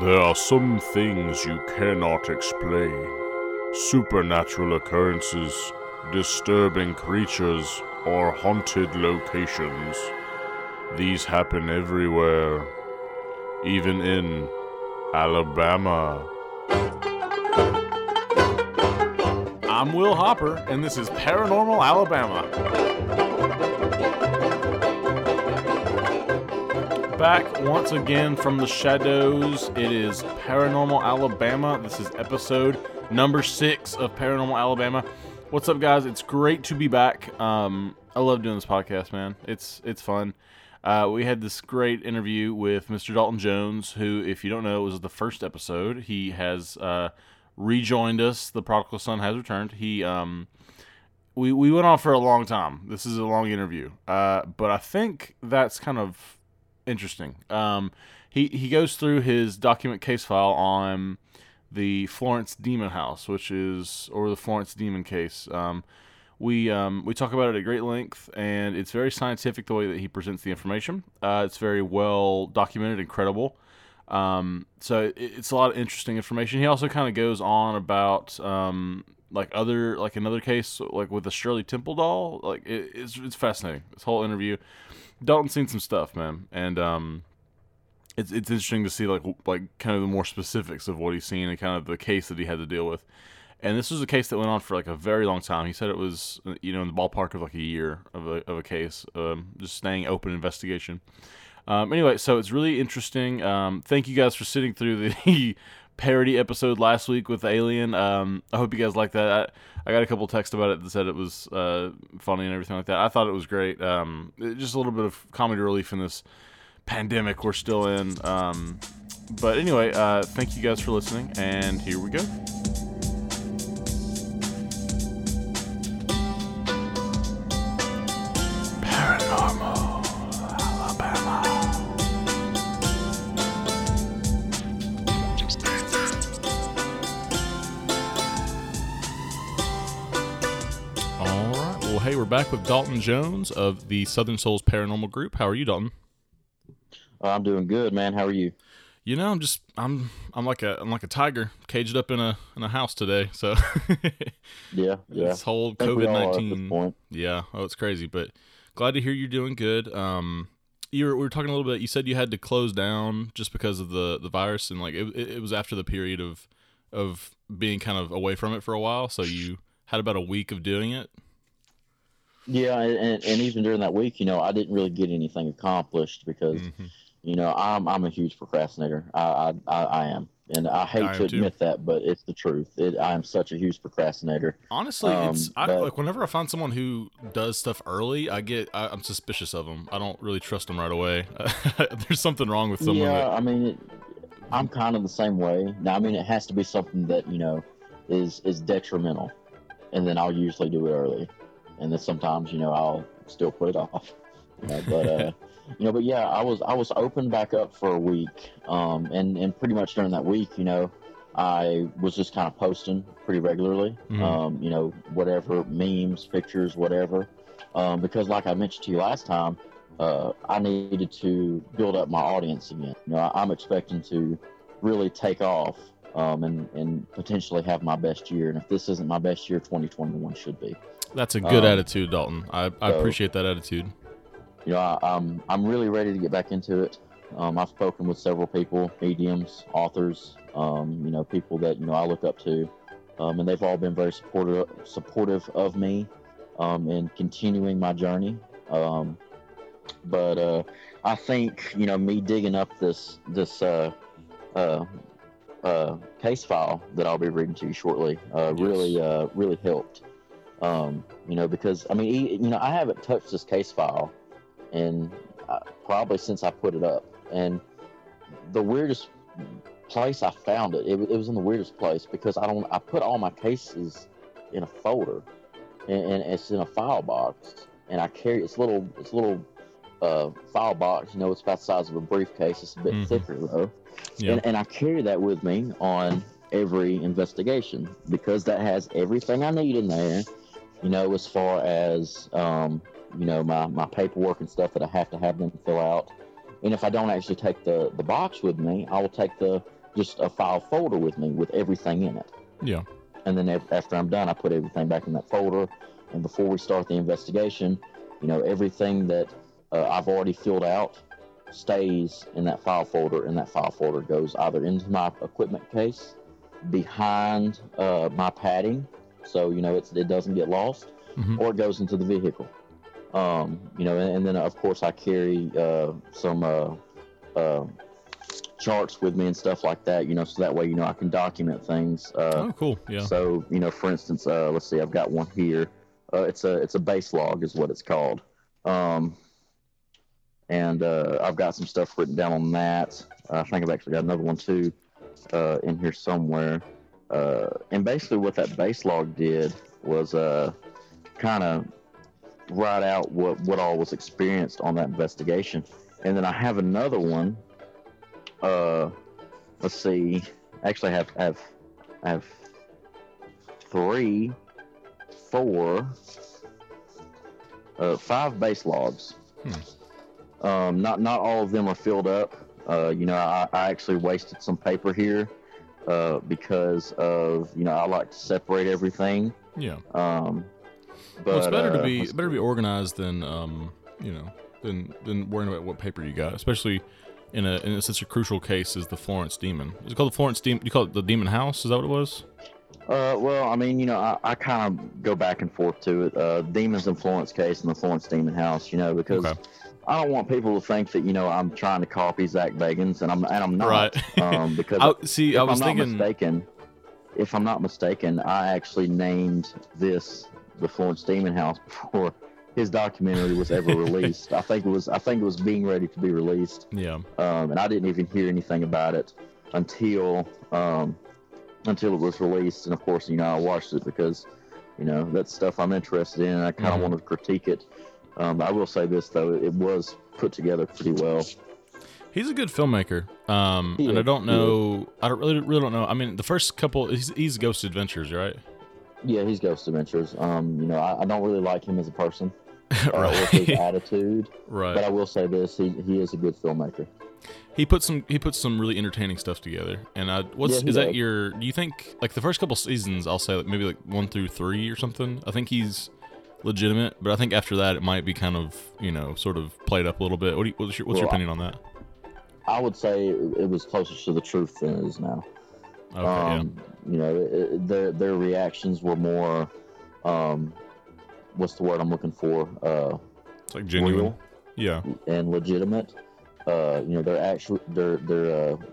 There are some things you cannot explain. Supernatural occurrences, disturbing creatures, or haunted locations. These happen everywhere, even in Alabama. I'm Will Hopper, and this is Paranormal Alabama. Back once again from the shadows, it is Paranormal Alabama. This is episode number 6 of Paranormal Alabama. What's up, guys? It's great to be back. I love doing this podcast, man. It's fun. We had this great interview with Mr. Dalton Jones, who, if you don't know, was the first episode. He has rejoined us. The prodigal son has returned. He, we went on for a long time. This is a long interview, but I think that's kind of interesting. He goes through his document case file on the Florence Demon House, or the Florence Demon case. We talk about it at great length, and it's very scientific the way that he presents the information. It's very well documented and credible. So it's a lot of interesting information. He also kind of goes on about another case, like with the Shirley Temple doll. Like it's fascinating. This whole interview, Dalton's seen some stuff, man, and it's interesting to see like kind of the more specifics of what he's seen and kind of the case that he had to deal with. And this was a case that went on for like a very long time. He said it was, in the ballpark of like a year of a case, just staying open investigation. Anyway, so it's really interesting. Thank you guys for sitting through the parody episode last week with Alien. I hope you guys like that. I got a couple texts about it that said it was funny and everything like that. I thought it was great. Just a little bit of comedy relief in this pandemic we're still in. But anyway, thank you guys for listening, and here we go. Back with Dalton Jones of the Southern Souls Paranormal Group. How are you, Dalton? I'm doing good, man. How are you? I'm like a tiger caged up in a house today. So yeah. This whole COVID-19. Yeah. Oh, it's crazy, but glad to hear you're doing good. We were talking a little bit. You said you had to close down just because of the virus, and like it was after the period of being kind of away from it for a while. So you had about a week of doing it. Yeah, and even during that week, I didn't really get anything accomplished because, I'm a huge procrastinator. I am, and I hate to admit that, but it's the truth. I am such a huge procrastinator. Honestly, whenever I find someone who does stuff early, I'm suspicious of them. I don't really trust them right away. There's something wrong with someone. Yeah, I'm kind of the same way. Now, it has to be something that is detrimental, and then I'll usually do it early. And then sometimes, I'll still put it off, but yeah, I was open back up for a week. And pretty much during that week, I was just kind of posting pretty regularly, whatever memes, pictures, whatever. Because like I mentioned to you last time, I needed to build up my audience again. I'm expecting to really take off, and potentially have my best year. And if this isn't my best year, 2021 should be. That's a good attitude, Dalton. I appreciate that attitude. I'm really ready to get back into it. I've spoken with several people, mediums, authors, people that I look up to, and they've all been very supportive of me, in continuing my journey. But I think me digging up this case file that I'll be reading to you shortly really helped. Because I haven't touched this case file and probably since I put it up, and the weirdest place I found it, it was in the weirdest place because I put all my cases in a folder and it's in a file box, and I carry it's a little file box, it's about the size of a briefcase. It's a bit thicker though. Yep. And I carry that with me on every investigation because that has everything I need in there. As far as my paperwork and stuff that I have to have them fill out, And if I don't actually take the box with me, I will take just a file folder with me with everything in it. Yeah. And then after I'm done, I put everything back in that folder. And before we start the investigation, you know, everything that I've already filled out stays in that file folder, and that file folder goes either into my equipment case, behind my padding, so, you know, it doesn't get lost, mm-hmm. or it goes into the vehicle. You know, and then, of course, I carry some charts with me and stuff like that, you know, so that way, you know, I can document things. Oh, cool, yeah. So, you know, for instance, let's see, I've got one here. It's a base log is what it's called. And I've got some stuff written down on that. I think I've actually got another one, too, in here somewhere. And basically what that base log did was kind of write out what all was experienced on that investigation. And then I have another one. Let's see. Actually, I have 5 base logs. Not all of them are filled up. You know, I actually wasted some paper here because of, you know, I like to separate everything. Yeah. But well, it's better to be organized than you know, than worrying about what paper you got, especially in such a crucial case as the Florence Demon. Is it called the Florence Demon? You call it the Demon House? Is that what it was? Well, I mean, you know, I kind of go back and forth to it. Demons in Florence case and the Florence Demon House, you know, because I don't want people to think that, you know, I'm trying to copy Zach Bagans, and I'm not. Right. Because if I'm not mistaken, I actually named this the Florence Demon House before his documentary was ever released. I think it was being ready to be released. Yeah. And I didn't even hear anything about it until it was released, and of course, you know, I watched it because, you know, that's stuff I'm interested in, and I kind of want to critique it. I will say this, though, it was put together pretty well. He's a good filmmaker, and I don't know, I really don't know, I mean, the first couple, he's Ghost Adventures, right? Yeah, he's Ghost Adventures. You know, I don't really like him as a person, or his attitude, right. But I will say this, he is a good filmmaker. He puts some really entertaining stuff together, and do you think, like, the first couple seasons, I'll say, like, maybe like 1 through 3 or something, I think he's legitimate, but I think after that it might be kind of, you know, sort of played up a little bit. What's your opinion on that? I would say it was closer to the truth than it is now. Okay, yeah. You know, their reactions were more, what's the word I'm looking for? It's like genuine, real, yeah, and legitimate. You know, their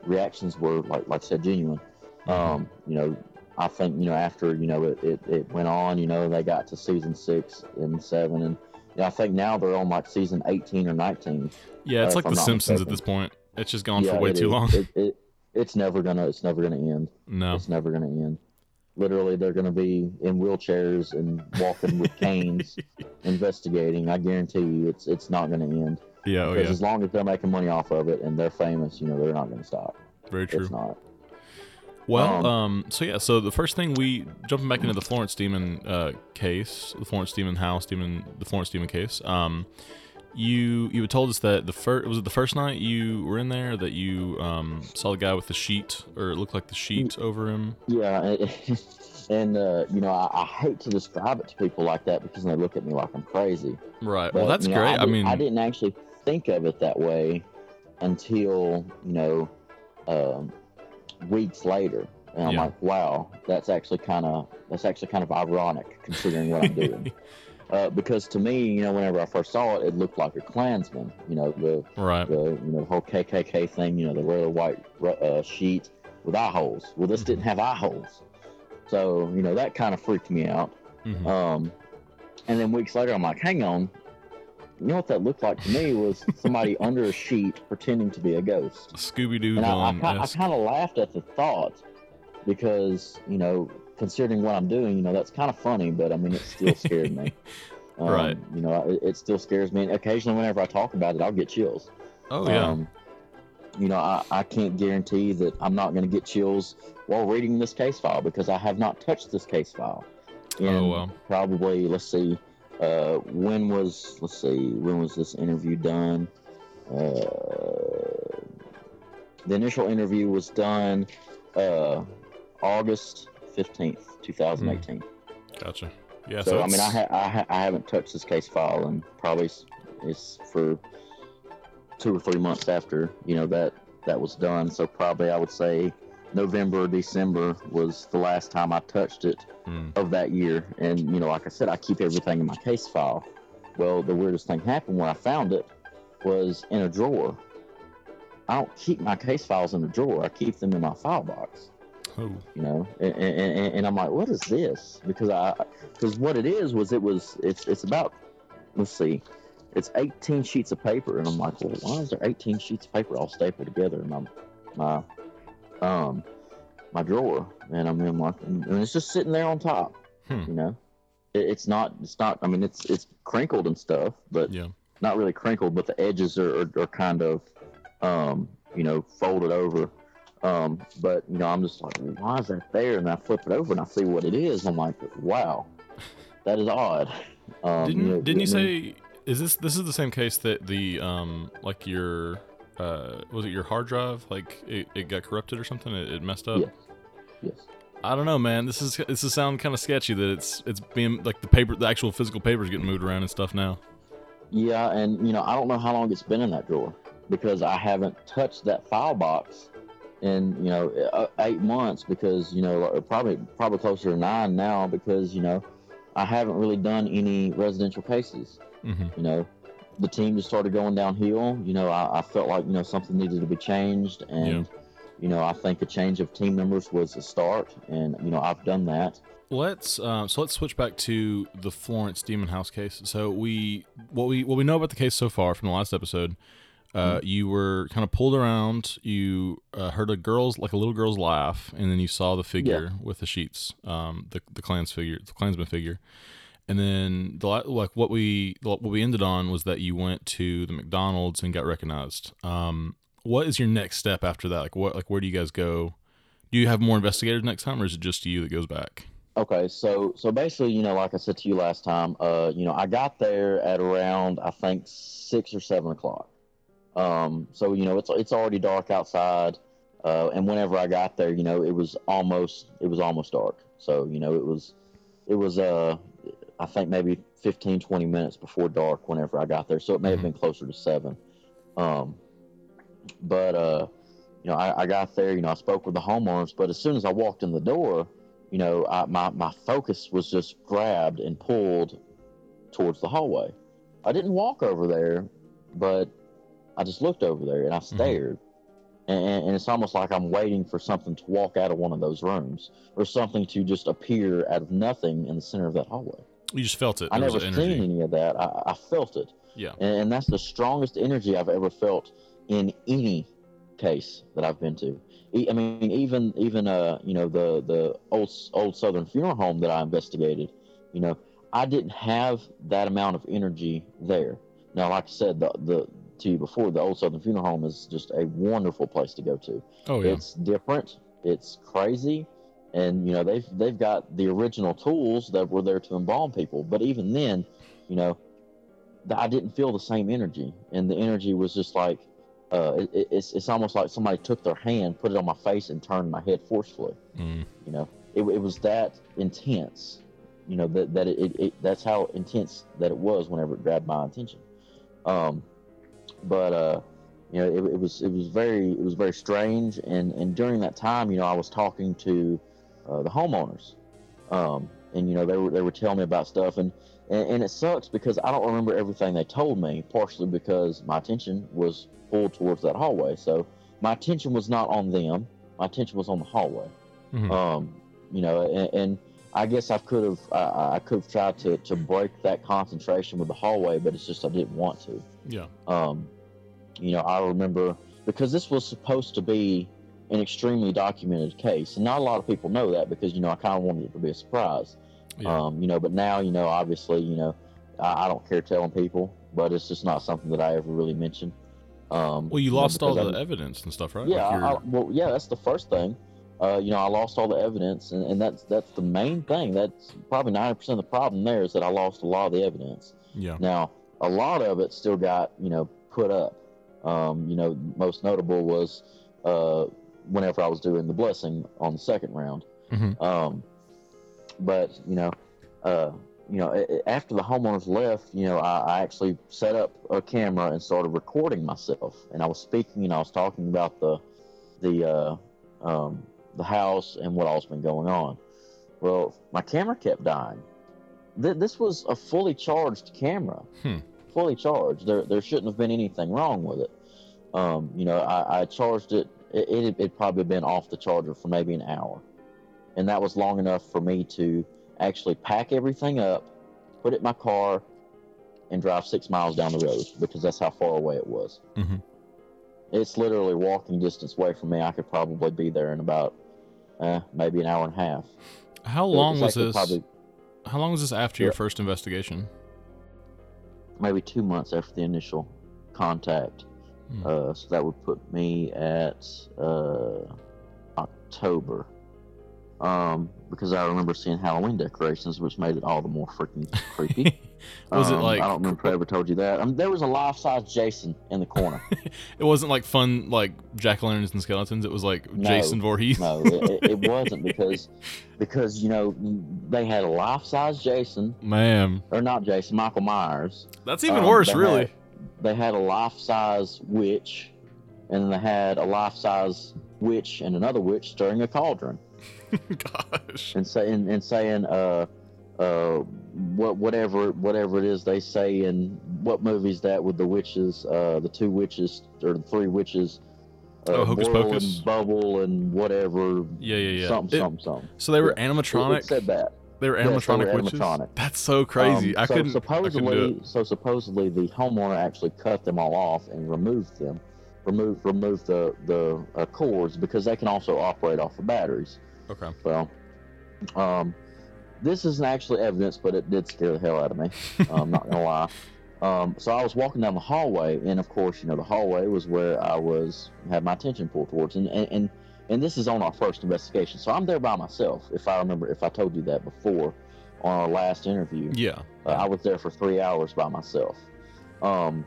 reactions were, like I said, genuine. You know, I think, you know, after, you know, it went on, you know, they got to season 6 and 7, and, you know, I think now they're on like season 18 or 19. Yeah, it's like The Simpsons at this point. It's just gone for way too long. It's never gonna end. No, it's never gonna end. Literally, they're gonna be in wheelchairs and walking with canes, investigating. I guarantee you, it's not gonna end. Yeah, because as long as they're making money off of it and they're famous, you know, they're not going to stop. Very true. It's not. Well, so the first thing jumping back into the Florence Demon case, the Florence Demon House, the Florence Demon case, you had told us that was it the first night you were in there that you saw the guy with the sheet, or it looked like the sheet over him? Yeah, and, you know, I hate to describe it to people like that because they look at me like I'm crazy. Right, but, well, that's great. Know, I didn't actually think of it that way until, you know, weeks later, and I'm like, wow, that's actually kind of ironic considering what I'm doing, because to me, you know, whenever I first saw it looked like a Klansman, you know, the whole KKK thing, you know, they wear the white sheet with eye holes. Well, this didn't have eye holes, so, you know, that kind of freaked me out. And then weeks later, I'm like, hang on, you know what that looked like to me was somebody under a sheet pretending to be a ghost. Scooby-Doo. And I kind of laughed at the thought because, you know, considering what I'm doing, you know, that's kind of funny, but I mean, it still scared me. Right. You know, it still scares me. And occasionally whenever I talk about it, I'll get chills. Oh, yeah. You know, I can't guarantee that I'm not going to get chills while reading this case file because I have not touched this case file. Probably, let's see. When was this interview done? The initial interview was done August 15th, 2018. Gotcha. Yeah. So I mean, I haven't touched this case file, and probably it's for 2 or 3 months after that was done. So probably I would say November or December was the last time I touched it of that year. And like I said, I keep everything in my case file. Well, the weirdest thing happened when I found it was in a drawer. I don't keep my case files in a drawer. I keep them in my file box. And I'm like, what is this? Because what it is was it's about, let's see, it's 18 sheets of paper, and I'm like, well, why is there 18 sheets of paper all stapled together in my drawer? And I'm like, and it's just sitting there on top. It's not. I mean, it's crinkled and stuff, but not really crinkled. But the edges are kind of, folded over. But I'm just like, why is that there? And I flip it over and I see what it is. I'm like, wow, that is odd. Didn't you say? Is this the same case that the was it your hard drive? Like it got corrupted or something? It messed up. Yes. I don't know, man. This is sound kind of sketchy that it's being like the actual physical paper is getting moved around and stuff now. Yeah, and I don't know how long it's been in that drawer because I haven't touched that file box in 8 months because probably closer to 9 now because I haven't really done any residential cases. The team just started going downhill. I felt like something needed to be changed and. Yeah. I think a change of team members was a start, and I've done that. Let's switch back to the Florence Demon House case. So what we know about the case so far from the last episode, you were kind of pulled around. You heard a little girl's laugh, and then you saw the figure with the sheets, the Klansman figure, and then what we ended on was that you went to the McDonald's and got recognized. What is your next step after that? Where do you guys go? Do you have more investigators next time, or is it just you that goes back? Okay, so basically, like I said to you last time, I got there at around, I think, 6 or 7 o'clock. So it's already dark outside, and whenever I got there, it was almost dark. So it was I think maybe 15, 20 minutes before dark whenever I got there. So it may have been closer to 7. But, I got there, I spoke with the homeowners, but as soon as I walked in the door, my focus was just grabbed and pulled towards the hallway. I didn't walk over there, but I just looked over there and I stared. And it's almost like I'm waiting for something to walk out of one of those rooms or something to just appear out of nothing in the center of that hallway. You just felt it. I never seen any of that. I felt it. Yeah. And that's the strongest energy I've ever felt in any case that I've been to. I mean, even the old Southern funeral home that I investigated, I didn't have that amount of energy there. Now, like I said to you before, the old Southern funeral home is just a wonderful place to go to. Oh yeah. It's different. It's crazy. And, they've got the original tools that were there to embalm people. But even then, I didn't feel the same energy. And the energy was just like, it's almost like somebody took their hand, put it on my face, and turned my head forcefully. It was that intense. That's how intense that it was whenever it grabbed my attention. It was very strange. And during that time, I was talking to the homeowners, and they were telling me about stuff and it sucks because I don't remember everything they told me, partially because my attention was pulled towards that hallway. So my attention was not on them. My attention was on the hallway. And I guess I could have tried to break that concentration with the hallway, but it's just I didn't want to. Yeah. I remember because this was supposed to be an extremely documented case, and not a lot of people know that because I kind of wanted it to be a surprise. Yeah. But now, obviously, I don't care telling people, but it's just not something that I ever really mentioned. Well, you lost all the evidence and stuff, right? Yeah. Like that's the first thing. I lost all the evidence, and that's the main thing. That's probably 90% of the problem there is that I lost a lot of the evidence. Yeah. Now, a lot of it still got, put up. Most notable was whenever I was doing the blessing on the second round. Mm-hmm. But, after the homeowners left, I actually set up a camera and started recording myself. And I was speaking, and I was talking about the house and what all's been going on. Well, my camera kept dying. This was a fully charged camera. Fully charged. There shouldn't have been anything wrong with it. I charged it. It'd probably been off the charger for maybe an hour. And that was long enough for me to actually pack everything up, put it in my car, and drive 6 miles down the road, because that's how far away it was. Mm-hmm. It's literally walking distance away from me. I could probably be there in about maybe an hour and a half. How long was this after your first investigation? Maybe 2 months after the initial contact. Mm. So that would put me at October. Because I remember seeing Halloween decorations, which made it all the more freaking creepy. Was it like... I don't remember if I ever told you that. There was a life-size Jason in the corner. It wasn't like fun, like jack-o'-lanterns and skeletons. It was like Jason Voorhees. No, it wasn't, because they had a life-size Jason. Man. Or not Jason, Michael Myers. That's even worse, really. They had a life-size witch, and they had a life-size witch and another witch stirring a cauldron. Gosh. And saying whatever it is they say in what movies that with the witches, the two witches or the three witches, Hocus Pocus, and Bubble and whatever. Yeah. Something. So they were animatronic. It said that. They were animatronic witches. That's so crazy. Supposedly the homeowner actually cut them all off and removed them. Remove the cords, because they can also operate off of batteries. Okay. Well, this isn't actually evidence, but it did scare the hell out of me. I'm not gonna lie. So I was walking down the hallway, and of course, the hallway was where I had my attention pulled towards, and this is on our first investigation. So I'm there by myself. If I remember, if I told you that before on our last interview, I was there for 3 hours by myself. So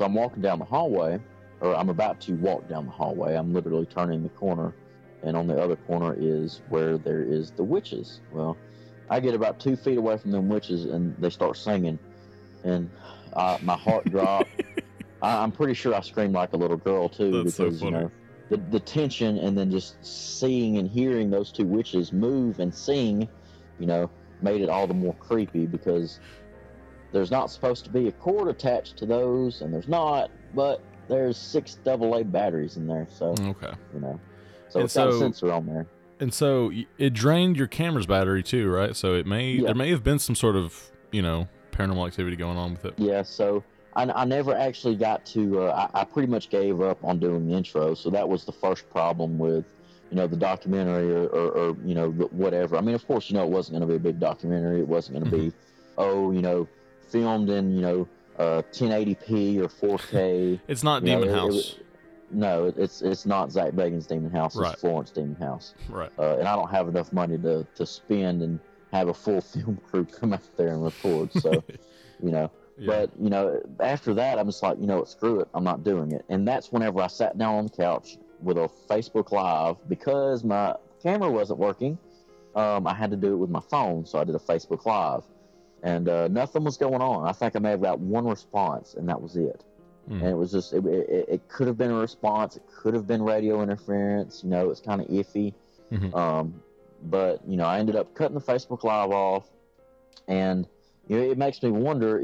I'm walking down the hallway. Or I'm about to walk down the hallway. I'm literally turning the corner, and on the other corner is where there is the witches. Well, I get about 2 feet away from them witches, and they start singing, and my heart dropped. I'm pretty sure I screamed like a little girl too. That's because so funny. The tension, and then just seeing and hearing those two witches move and sing, made it all the more creepy, because there's not supposed to be a cord attached to those, and there's not, but there's 6 AA batteries in there, so okay. So it's got a sensor on there. And so it drained your camera's battery too, right? So it may there may have been some sort of paranormal activity going on with it. Yeah, so I never actually got to. I pretty much gave up on doing the intro, so that was the first problem with the documentary or whatever. I mean, of course, it wasn't going to be a big documentary. It wasn't going to be filmed in 1080p or 4K. It's not Demon House. It's not Zach Bagans' Demon House. It's right. Florence Demon House. Right. And I don't have enough money to spend and have a full film crew come out there and record. So, But after that, I'm just like, screw it. I'm not doing it. And that's whenever I sat down on the couch with a Facebook Live, because my camera wasn't working. I had to do it with my phone, so I did a Facebook Live. And nothing was going on. I think I may have got one response, and that was it. Mm. And it was just, it could have been a response. It could have been radio interference. It's kind of iffy. Mm-hmm. But, I ended up cutting the Facebook Live off. And, it makes me wonder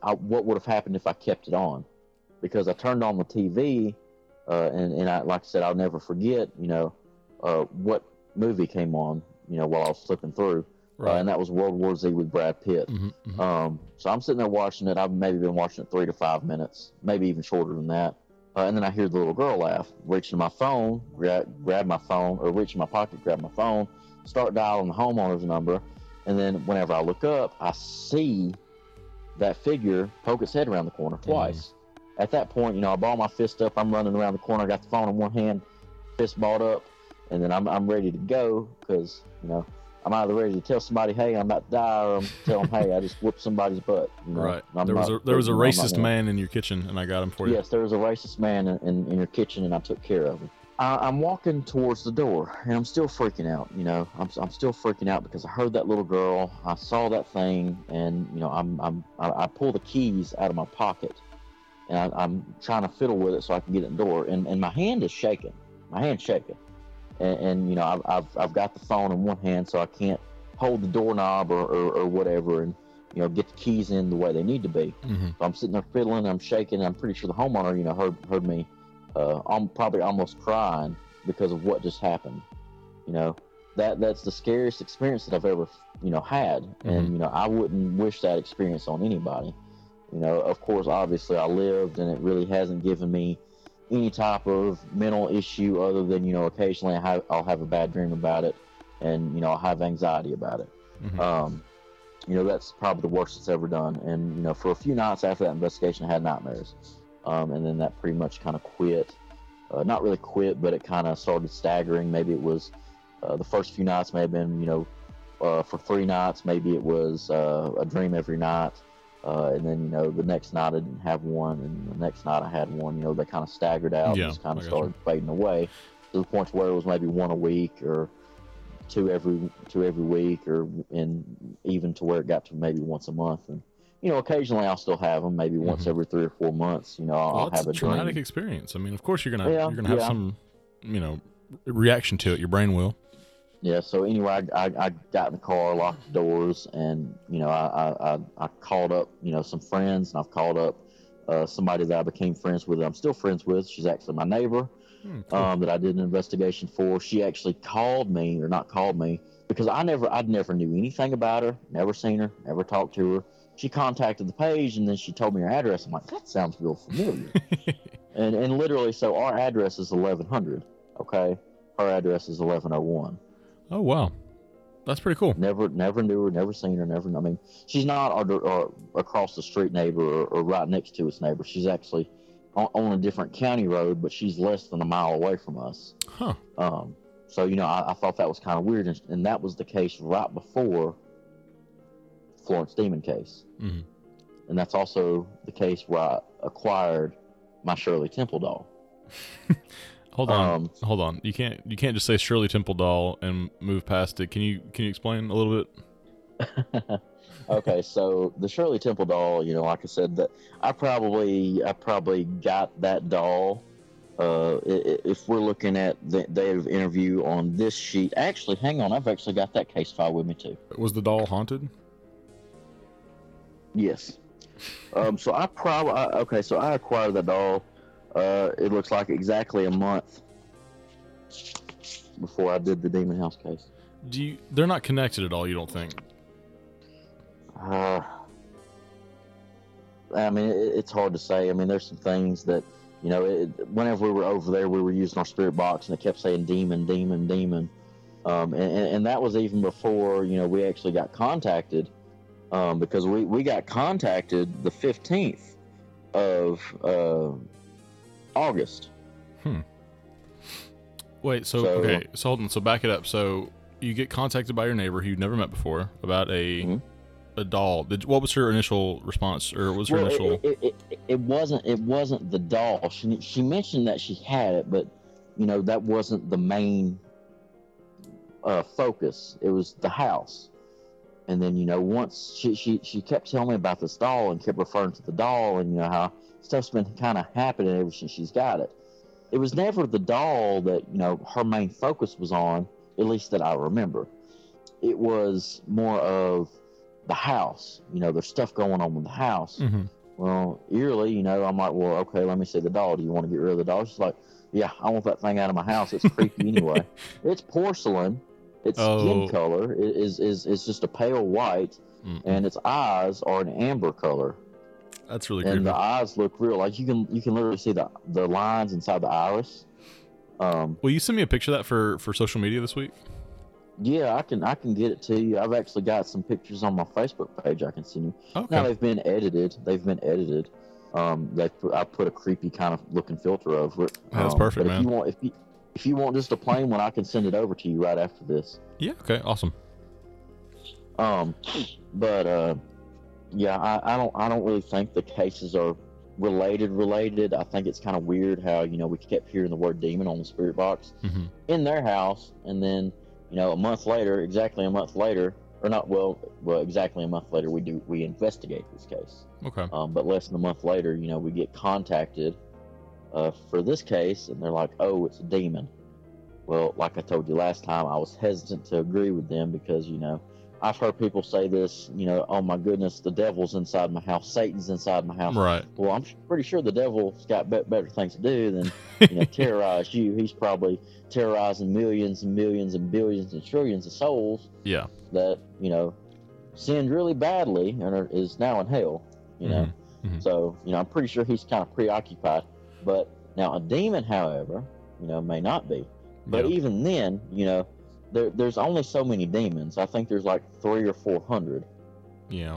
what would have happened if I kept it on. Because I turned on the TV, and I, like I said, I'll never forget, what movie came on, while I was flipping through. Right. And that was World War Z with Brad Pitt. Mm-hmm, mm-hmm. So I'm sitting there watching it. I've maybe been watching it 3 to 5 minutes, maybe even shorter than that. And then I hear the little girl laugh, reach to my phone, grab my phone, or reach in my pocket, grab my phone, start dialing the homeowner's number. And then whenever I look up, I see that figure poke its head around the corner twice. Mm. At that point, I ball my fist up. I'm running around the corner. I got the phone in one hand, fist balled up, and then I'm ready to go because, I'm either ready to tell somebody, hey, I'm about to die, or I'm tell them, hey, I just whooped somebody's butt. Right. There was a racist man in your kitchen, and I got him for you. Yes, there was a racist man in your kitchen, and I took care of him. I'm walking towards the door, and I'm still freaking out, you know. I'm still freaking out because I heard that little girl, I saw that thing, and, you know, I pull the keys out of my pocket, and I'm trying to fiddle with it so I can get in the door, and my hand is shaking. My hand's shaking. And you know, I've got the phone in one hand, so I can't hold the doorknob or whatever, and, you know, get the keys in the way they need to be. Mm-hmm. So I'm sitting there fiddling, I'm shaking, and I'm pretty sure the homeowner, you know, heard me. I'm probably almost crying because of what just happened. You know, that's the scariest experience that I've ever, you know, had. Mm-hmm. And, you know, I wouldn't wish that experience on anybody. You know, of course, obviously I lived, and it really hasn't given me any type of mental issue other than, you know, occasionally I'll have a bad dream about it, and, you know, I'll have anxiety about it. Mm-hmm. You know, that's probably the worst it's ever done. And, you know, for a few nights after that investigation, I had nightmares. And then that pretty much kind of quit. Not really quit, but it kind of started staggering. Maybe it was the first few nights may have been, you know, for 3 nights. Maybe it was a dream every night. And then, you know, the next night I didn't have one. And the next night I had one. You know, they kind of staggered out. Yeah, and just kind of started fading away to the point where it was maybe one a week or two every week, or and even to where it got to maybe once a month. And, you know, occasionally I'll still have them, maybe once every 3 or 4 months. You know, I'll have a traumatic dream. Experience. I mean, of course you're gonna have some, you know, reaction to it. Your brain will. Yeah. So anyway, I got in the car, locked the doors, and, you know, I called up, you know, some friends, and I've called up somebody that I became friends with. That I'm still friends with. She's actually my neighbor that I did an investigation for. She actually called me, or not called me, because I'd never knew anything about her, never seen her, never talked to her. She contacted the page, and then she told me her address. I'm like, that sounds real familiar. and literally, so our address is 1100, okay? Her address is 1101. Oh, wow. That's pretty cool. Never knew her, never seen her, never. I mean, she's not our across the street neighbor or right next to us neighbor. She's actually on a different county road, but she's less than a mile away from us. Huh. So, you know, I thought that was kind of weird, and that was the case right before Florence Demon case. Mm-hmm. And that's also the case where I acquired my Shirley Temple doll. Hold on. You can't just say Shirley Temple doll and move past it. Can you explain a little bit? Okay, so the Shirley Temple doll, you know, like I said, that I probably got that doll. If we're looking at the day of interview on this sheet, actually, hang on, I've actually got that case file with me too. Was the doll haunted? Yes. So I acquired the doll. It looks like exactly a month before I did the Demon House case. They're not connected at all, you don't think? I mean, it's hard to say. I mean, there's some things that, you know, whenever we were over there, we were using our spirit box, and it kept saying demon, demon, demon. And that was even before, you know, we actually got contacted. Because we got contacted the 15th of August. Wait, so hold on. So back it up. So you get contacted by your neighbor who you've never met before about a doll. What was her initial response, or what was her initial? It wasn't the doll. She mentioned that she had it, but, you know, that wasn't the main focus. It was the house. And then, you know, once she kept telling me about this doll and kept referring to the doll, and, you know, how stuff's been kind of happening ever since she's got it. It was never the doll that, you know, her main focus was on, at least that I remember. It was more of the house. You know, there's stuff going on with the house. Mm-hmm. Well, eerily, you know, I'm like, well, okay, let me see the doll. Do you want to get rid of the doll? She's like, yeah, I want that thing out of my house. It's creepy anyway. It's porcelain. Its skin color is just a pale white, and its eyes are an amber color. That's really good. And the eyes look real. Like, you can literally see the lines inside the iris. Will you send me a picture of that for social media this week? Yeah, I can get it to you. I've actually got some pictures on my Facebook page I can send you. Okay. Now they've been edited. I put a creepy kind of looking filter over it. That's perfect, man. If you want just a plain one, I can send it over to you right after this. Yeah. Okay. Awesome. But yeah, I don't really think the cases are related. I think it's kind of weird how, you know, we kept hearing the word demon on the spirit box mm-hmm. in their house, and then, you know, exactly a month later we investigate this case. Okay. But less than a month later, you know, we get contacted for this case, and they're like, oh, it's a demon. Well, like I told you last time, I was hesitant to agree with them because, you know, I've heard people say this, you know, oh my goodness, the devil's inside my house, Satan's inside my house. Right. Well, I'm pretty sure the devil's got better things to do than, you know, terrorize you. He's probably terrorizing millions and millions and billions and trillions of souls. Yeah. That, you know, sinned really badly and is now in hell, you know. Mm-hmm. So, you know, I'm pretty sure he's kind of preoccupied. But now a demon, however, you know, may not be. But yep. even then, you know, there's only so many demons. I think there's like 300 or 400. Yeah.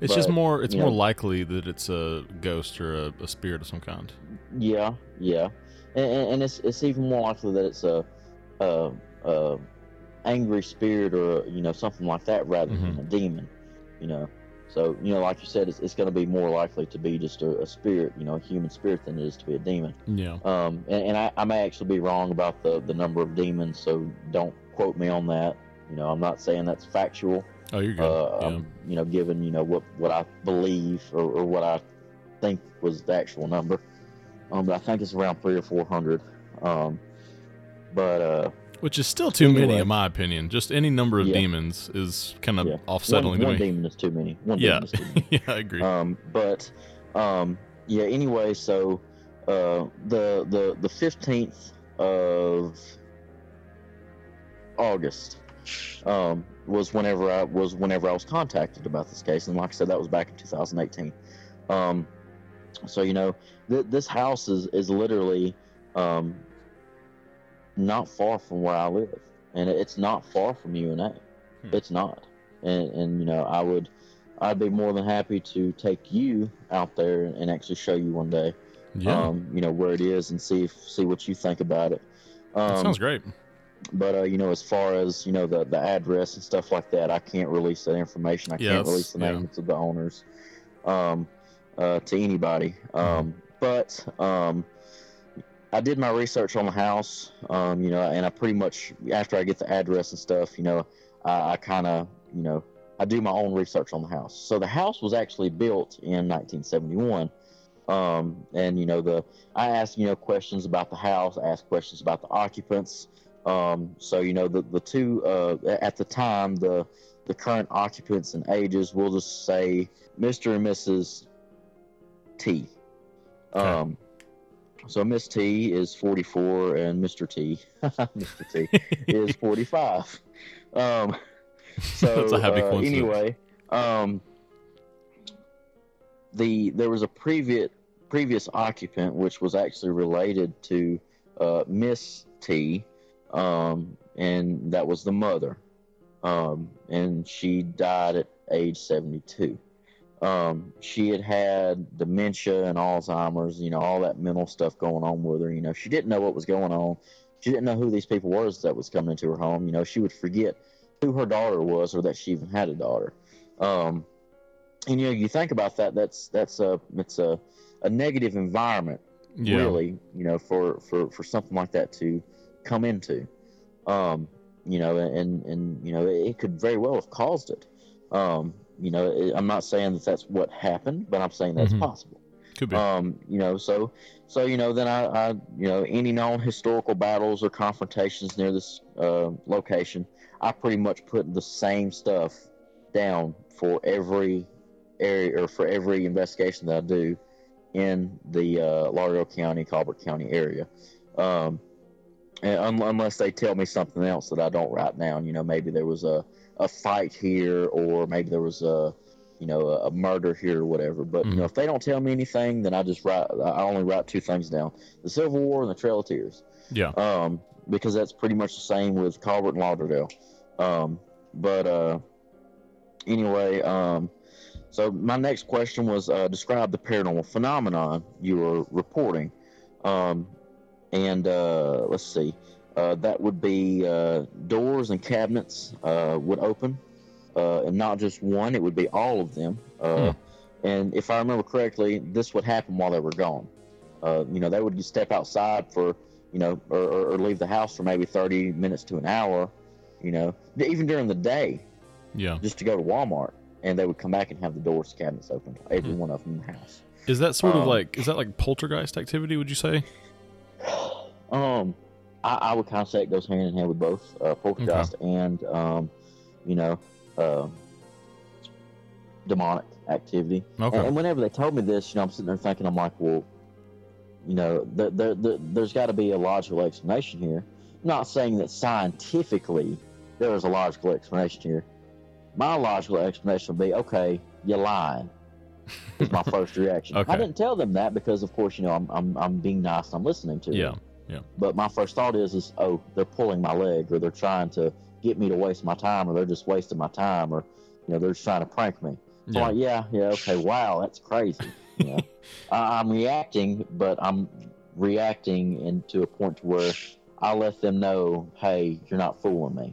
It's but, just more. It's more know, likely that it's a ghost or a spirit of some kind. Yeah, yeah, and it's even more likely that it's a angry spirit or, you know, something like that rather mm-hmm. than a demon. You know, so, you know, like you said, it's going to be more likely to be just a spirit, you know, a human spirit than it is to be a demon. Yeah. And I may actually be wrong about the number of demons, so don't quote me on that. You know, I'm not saying that's factual. Oh, you're good. Yeah. You know, given, you know, what I believe or what I think was the actual number. But I think it's around 300 or 400. Which is still too many, in my opinion. Just any number of yeah. demons is kind of yeah. offsetting to me. One demon is too many. Demon is too many. Yeah, I agree. Yeah, anyway, so the 15th of August was whenever I was contacted about this case, and like I said, that was back in 2018. So, you know, this house is literally not far from where I live, and it's not far from UNA. It's not, and you know, I'd be more than happy to take you out there and actually show you one day, yeah. You know, where it is and see what you think about it. That sounds great. But you know, as far as, you know, the address and stuff like that, I can't release that information. I can't release the names of the owners to anybody. But I did my research on the house, you know, and I pretty much, after I get the address and stuff, you know, I kind of, you know, I do my own research on the house. So the house was actually built in 1971. And, you know, I asked, you know, questions about the house, I asked questions about the occupants. So, you know, the two, at the time, the current occupants and ages, we'll just say Mr. and Mrs. T. Okay. So Miss T is 44 and Mr. T is 45. So that's a happy coincidence. Anyway, there was a previous occupant which was actually related to Miss T, and that was the mother, and she died at age 72. She had dementia and Alzheimer's, you know, all that mental stuff going on with her. You know, she didn't know what was going on. She didn't know who these people were that was coming into her home. You know, she would forget who her daughter was or that she even had a daughter. And, you know, you think about that, it's a negative environment, yeah. really, you know, for something like that to come into. You know, and you know, it could very well have caused it. You know, I'm not saying that that's what happened, but I'm saying that's mm-hmm. possible. Could be. You know, so you know, then I you know, any known historical battles or confrontations near this location, I pretty much put the same stuff down for every area or for every investigation that I do in the Lauderdale County, Colbert County area. Unless they tell me something else that I don't write down, you know, maybe there was a fight here, or maybe there was a murder here or whatever. But mm-hmm. you know, if they don't tell me anything, then I only write two things down: the Civil War and the Trail of Tears. Yeah. Because that's pretty much the same with Colbert and Lauderdale. So my next question was describe the paranormal phenomenon you were reporting. Let's see. That would be doors and cabinets would open, and not just one. It would be all of them. And if I remember correctly, this would happen while they were gone. You know, they would step outside for, you know, or leave the house for maybe 30 minutes to an hour, you know, even during the day. Yeah. Just to go to Walmart. And they would come back and have the doors, cabinets open, every one of them in the house. Is that sort of like, is that like poltergeist activity, would you say? I would kind of say it goes hand in hand with both poltergeist and, you know, demonic activity. Okay. And whenever they told me this, you know, I'm sitting there thinking, I'm like, well, you know, there's got to be a logical explanation here. I'm not saying that scientifically there is a logical explanation here. My logical explanation would be, okay, you're lying. It's my first reaction. Okay. I didn't tell them that because, of course, you know, I'm being nice. I'm listening to them. Yeah. But my first thought is, oh, they're pulling my leg, or they're trying to get me to waste my time, or they're just wasting my time, or, you know, they're just trying to prank me. Yeah. I'm like, yeah, okay, wow, that's crazy. You know? I'm reacting, but I'm reacting into a point to where I let them know, hey, you're not fooling me.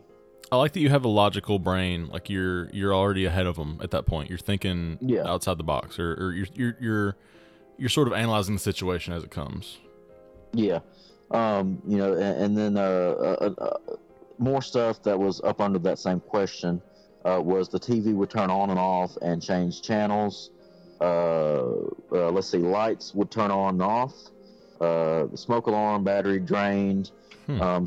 I like that you have a logical brain. Like you're already ahead of them at that point. You're thinking outside the box, or you're sort of analyzing the situation as it comes. Yeah. You know, and then more stuff that was up under that same question was the TV would turn on and off and change channels. Let's see, lights would turn on and off. The smoke alarm battery drained.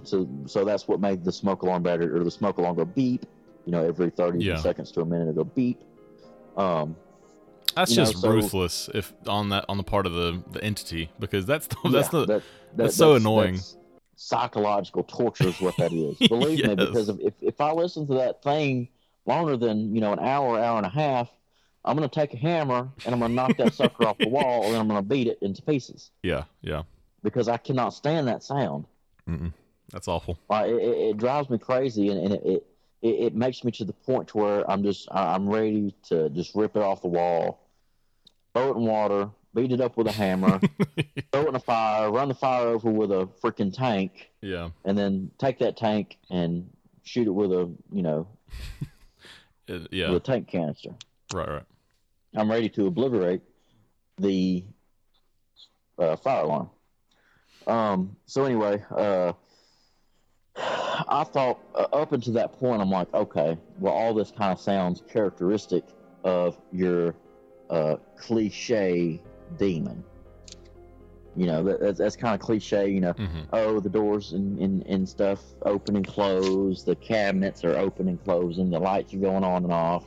So that's what made the smoke alarm battery, or the smoke alarm, go beep. You know, every 30 seconds to a minute, it'll go beep. That's just ruthless if on the part of the entity, because that's so annoying. That's psychological torture is what that is. Believe me, because if I listen to that thing longer than, you know, an hour, hour and a half, I'm going to take a hammer and I'm going to knock that sucker off the wall, and I'm going to beat it into pieces. Yeah. Because I cannot stand that sound. Mm-mm. That's awful. It drives me crazy, and it makes me to the point to where I'm ready to just rip it off the wall, throw it in water, beat it up with a hammer, throw it in a fire, run the fire over with a freaking tank, and then take that tank and shoot it with a with a tank canister. Right. I'm ready to obliterate the fire alarm. So anyway, I thought up until that point, I'm like, okay, well, all this kind of sounds characteristic of your cliche demon. You know, that's kind of cliche, you know, oh, the doors and stuff open and close, the cabinets are open and closing, the lights are going on and off,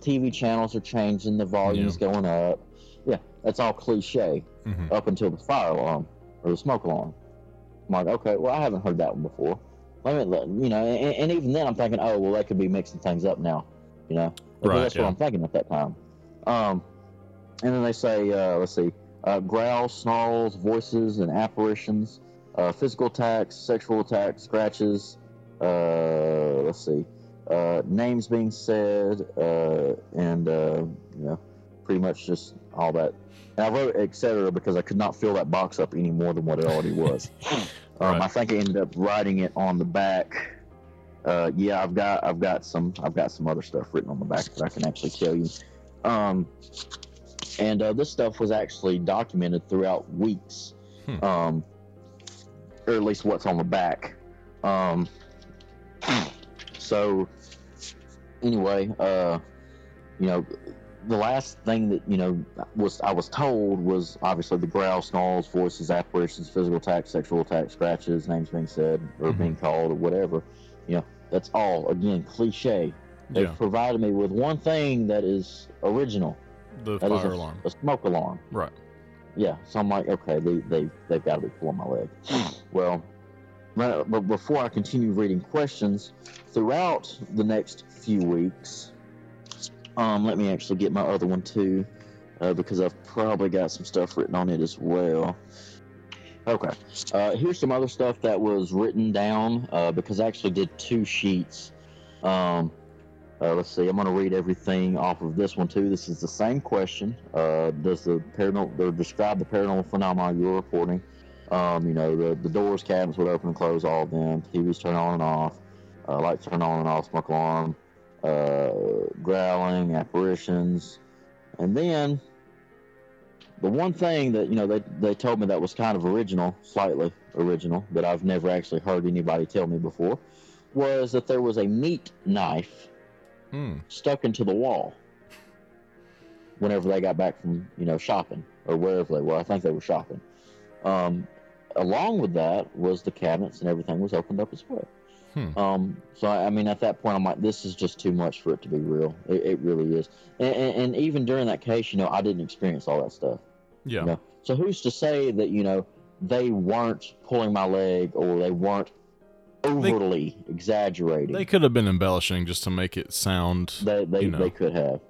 TV channels are changing, the volume's going up. Yeah, that's all cliche up until the fire alarm. Or the smoke alarm. I'm like, okay, well, I haven't heard that one before. And even then I'm thinking, oh, well, that could be mixing things up now, you know? Right, that's what I'm thinking at that time. And then they say, let's see, growls, snarls, voices, and apparitions, physical attacks, sexual attacks, scratches, names being said, pretty much just all that. And I wrote etc. because I could not fill that box up any more than what it already was. I think I ended up writing it on the back. I've got some other stuff written on the back that I can actually tell you. This stuff was actually documented throughout weeks, or at least what's on the back. So anyway, you know. The last thing that, you know, I was told was obviously the growl, snarls, voices, apparitions, physical attacks, sexual attacks, scratches, names being said or being called or whatever. You know, that's all, again, cliche. They've provided me with one thing that is original. The fire alarm. A smoke alarm. Right. Yeah. So I'm like, okay, they've got to be pulling my leg. Well, but before I continue reading questions, throughout the next few weeks... let me actually get my other one too, because I've probably got some stuff written on it as well. Okay, here's some other stuff that was written down, because I actually did two sheets. Let's see, I'm going to read everything off of this one too. This is the same question. Does the paranormal, or describe the paranormal phenomena you're reporting? You know, the doors, cabinets would open and close, all of them. TVs turn on and off. Lights turn on and off. Smoke alarm. Growling, apparitions, and then The one thing that, you know, they told me that was kind of original, slightly original, that I've never actually heard anybody tell me before, was that there was a meat knife stuck into the wall whenever they got back from, you know, shopping or wherever they were. I think they were shopping. Along with that was the cabinets and everything was opened up as well. So, I mean, at that point, I'm like, this is just too much for it to be real. It really is. And even during that case, you know, I didn't experience all that stuff. Yeah. You know? So who's to say that, you know, they weren't pulling my leg or they weren't overly exaggerating? They could have been embellishing just to make it sound, you know. They could have.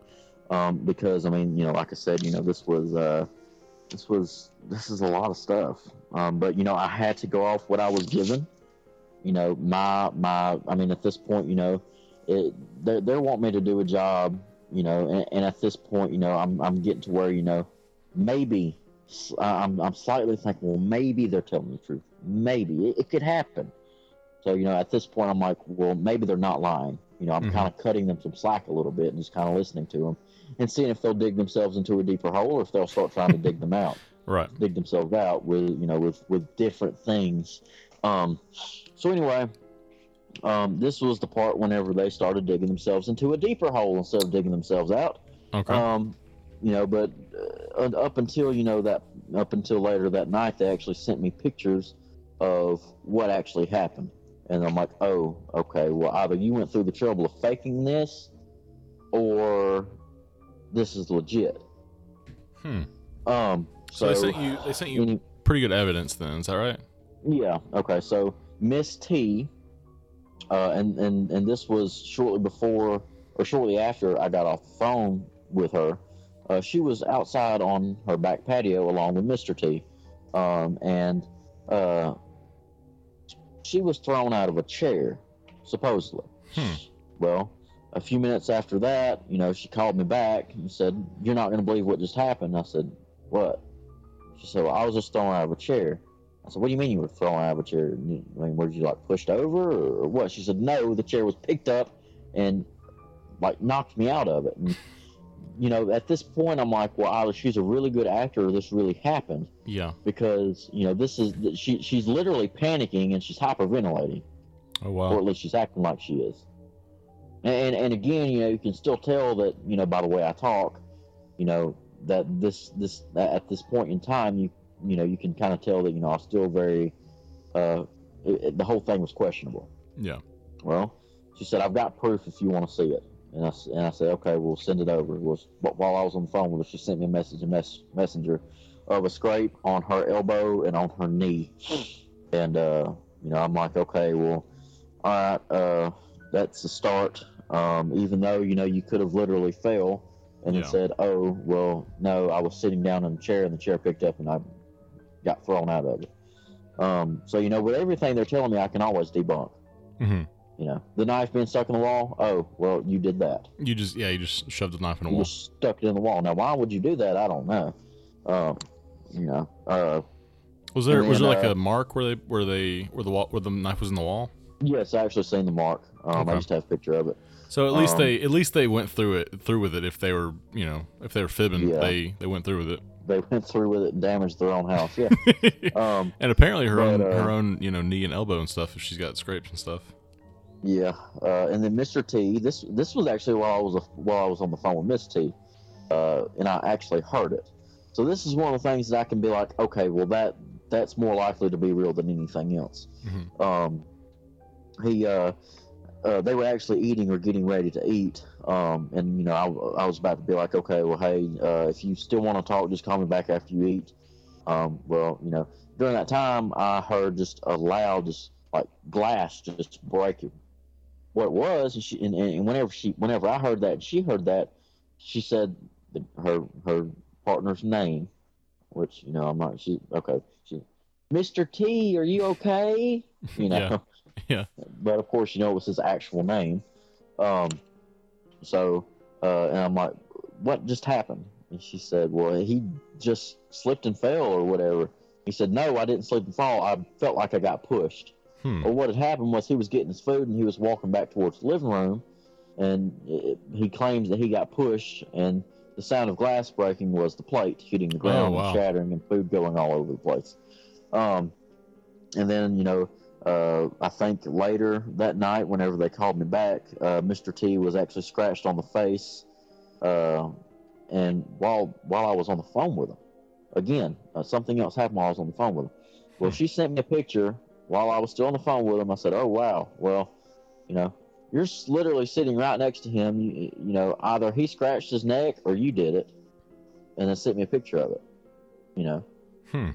Because, I mean, you know, like I said, you know, this is a lot of stuff. But, you know, I had to go off what I was given. You know, I mean, at this point, you know, they want me to do a job, you know, and at this point, you know, I'm getting to where, you know, maybe I'm slightly thinking, well, maybe they're telling the truth. Maybe it could happen. So, you know, at this point, I'm like, well, maybe they're not lying. You know, I'm kind of cutting them some slack a little bit and just kind of listening to them and seeing if they'll dig themselves into a deeper hole or if they'll start trying to dig them out, right? Dig themselves out with, you know, with different things. So anyway, this was the part whenever they started digging themselves into a deeper hole instead of digging themselves out. Okay. You know, but up until later that night, they actually sent me pictures of what actually happened. And I'm like, oh, okay, well, either you went through the trouble of faking this or this is legit. So they sent you pretty good evidence then, is that right? Yeah. Okay. So Miss T, and this was shortly before or shortly after I got off the phone with her. She was outside on her back patio along with Mr. T, and she was thrown out of a chair, supposedly. Well, a few minutes after that, you know, she called me back and said, "You're not going to believe what just happened." I said, "What?" She said, "Well, I was just thrown out of a chair." I said, "What do you mean you were thrown out of a chair? I mean, were you, like, pushed over or what?" She said, "No, the chair was picked up and, like, knocked me out of it." And, you know, at this point, I'm like, well, either she's a really good actor or this really happened. Yeah. Because, you know, this is – she's literally panicking and she's hyperventilating. Oh, wow. Or at least she's acting like she is. And again, you know, you can still tell that, you know, by the way I talk, you know, that this at this point in time, you know, you can kind of tell that, you know, I was still very, the whole thing was questionable. Yeah. Well, she said, "I've got proof if you want to see it." And I said, "Okay, we'll send it over." It was, while I was on the phone with her, she sent me a message, messenger of a scrape on her elbow and on her knee. And, you know, I'm like, okay, well, all right, that's the start. Even though, you know, you could have literally fell and then said, "Oh, well, no, I was sitting down in a chair and the chair picked up and I got thrown out of it." So, you know, with everything they're telling me, I can always debunk. You know, the knife being stuck in the wall. Oh, well, you did that. You just shoved the knife in the wall. Just stuck it in the wall. Now, why would you do that? I don't know. You know, was there like a mark where the knife was in the wall? Yes, I actually seen the mark. Okay. I just have a picture of it. So at least they went through with it. If they were fibbing, they went through with it. They went through with it and damaged their own house. Yeah. And apparently her own, you know, knee and elbow and stuff. If she's got scrapes and stuff. Yeah. And then Mr. T. This was actually while I was on the phone with Miss T. And I actually heard it. So this is one of the things that I can be like, okay, well that's more likely to be real than anything else. Mm-hmm. They were actually eating or getting ready to eat. And, you know, I was about to be like, okay, well, hey, if you still want to talk, just call me back after you eat. Well, you know, during that time, I heard just a loud, just like glass just breaking. What it was, and whenever I heard that, she heard that, she said her partner's name, which, you know, I'm not, she, okay, she, "Mr. T, are you okay?" You know. Yeah. Yeah, but of course, you know, it was his actual name. And I'm like, "What just happened?" And she said, "Well, he just slipped and fell or whatever." He said, "No, I didn't slip and fall. I felt like I got pushed." Well, what had happened was he was getting his food and he was walking back towards the living room, and he claims that he got pushed, and The sound of glass breaking was the plate hitting the ground and shattering and food going all over the place. And then, you know, I think later that night, whenever they called me back, Mr. T was actually scratched on the face. And while I was on the phone with him, again, something else happened while I was on the phone with him. Well, she sent me a picture while I was still on the phone with him. I said, oh, wow. Well, you know, you're literally sitting right next to him. You know, either he scratched his neck or you did it. And then sent me a picture of it, you know. You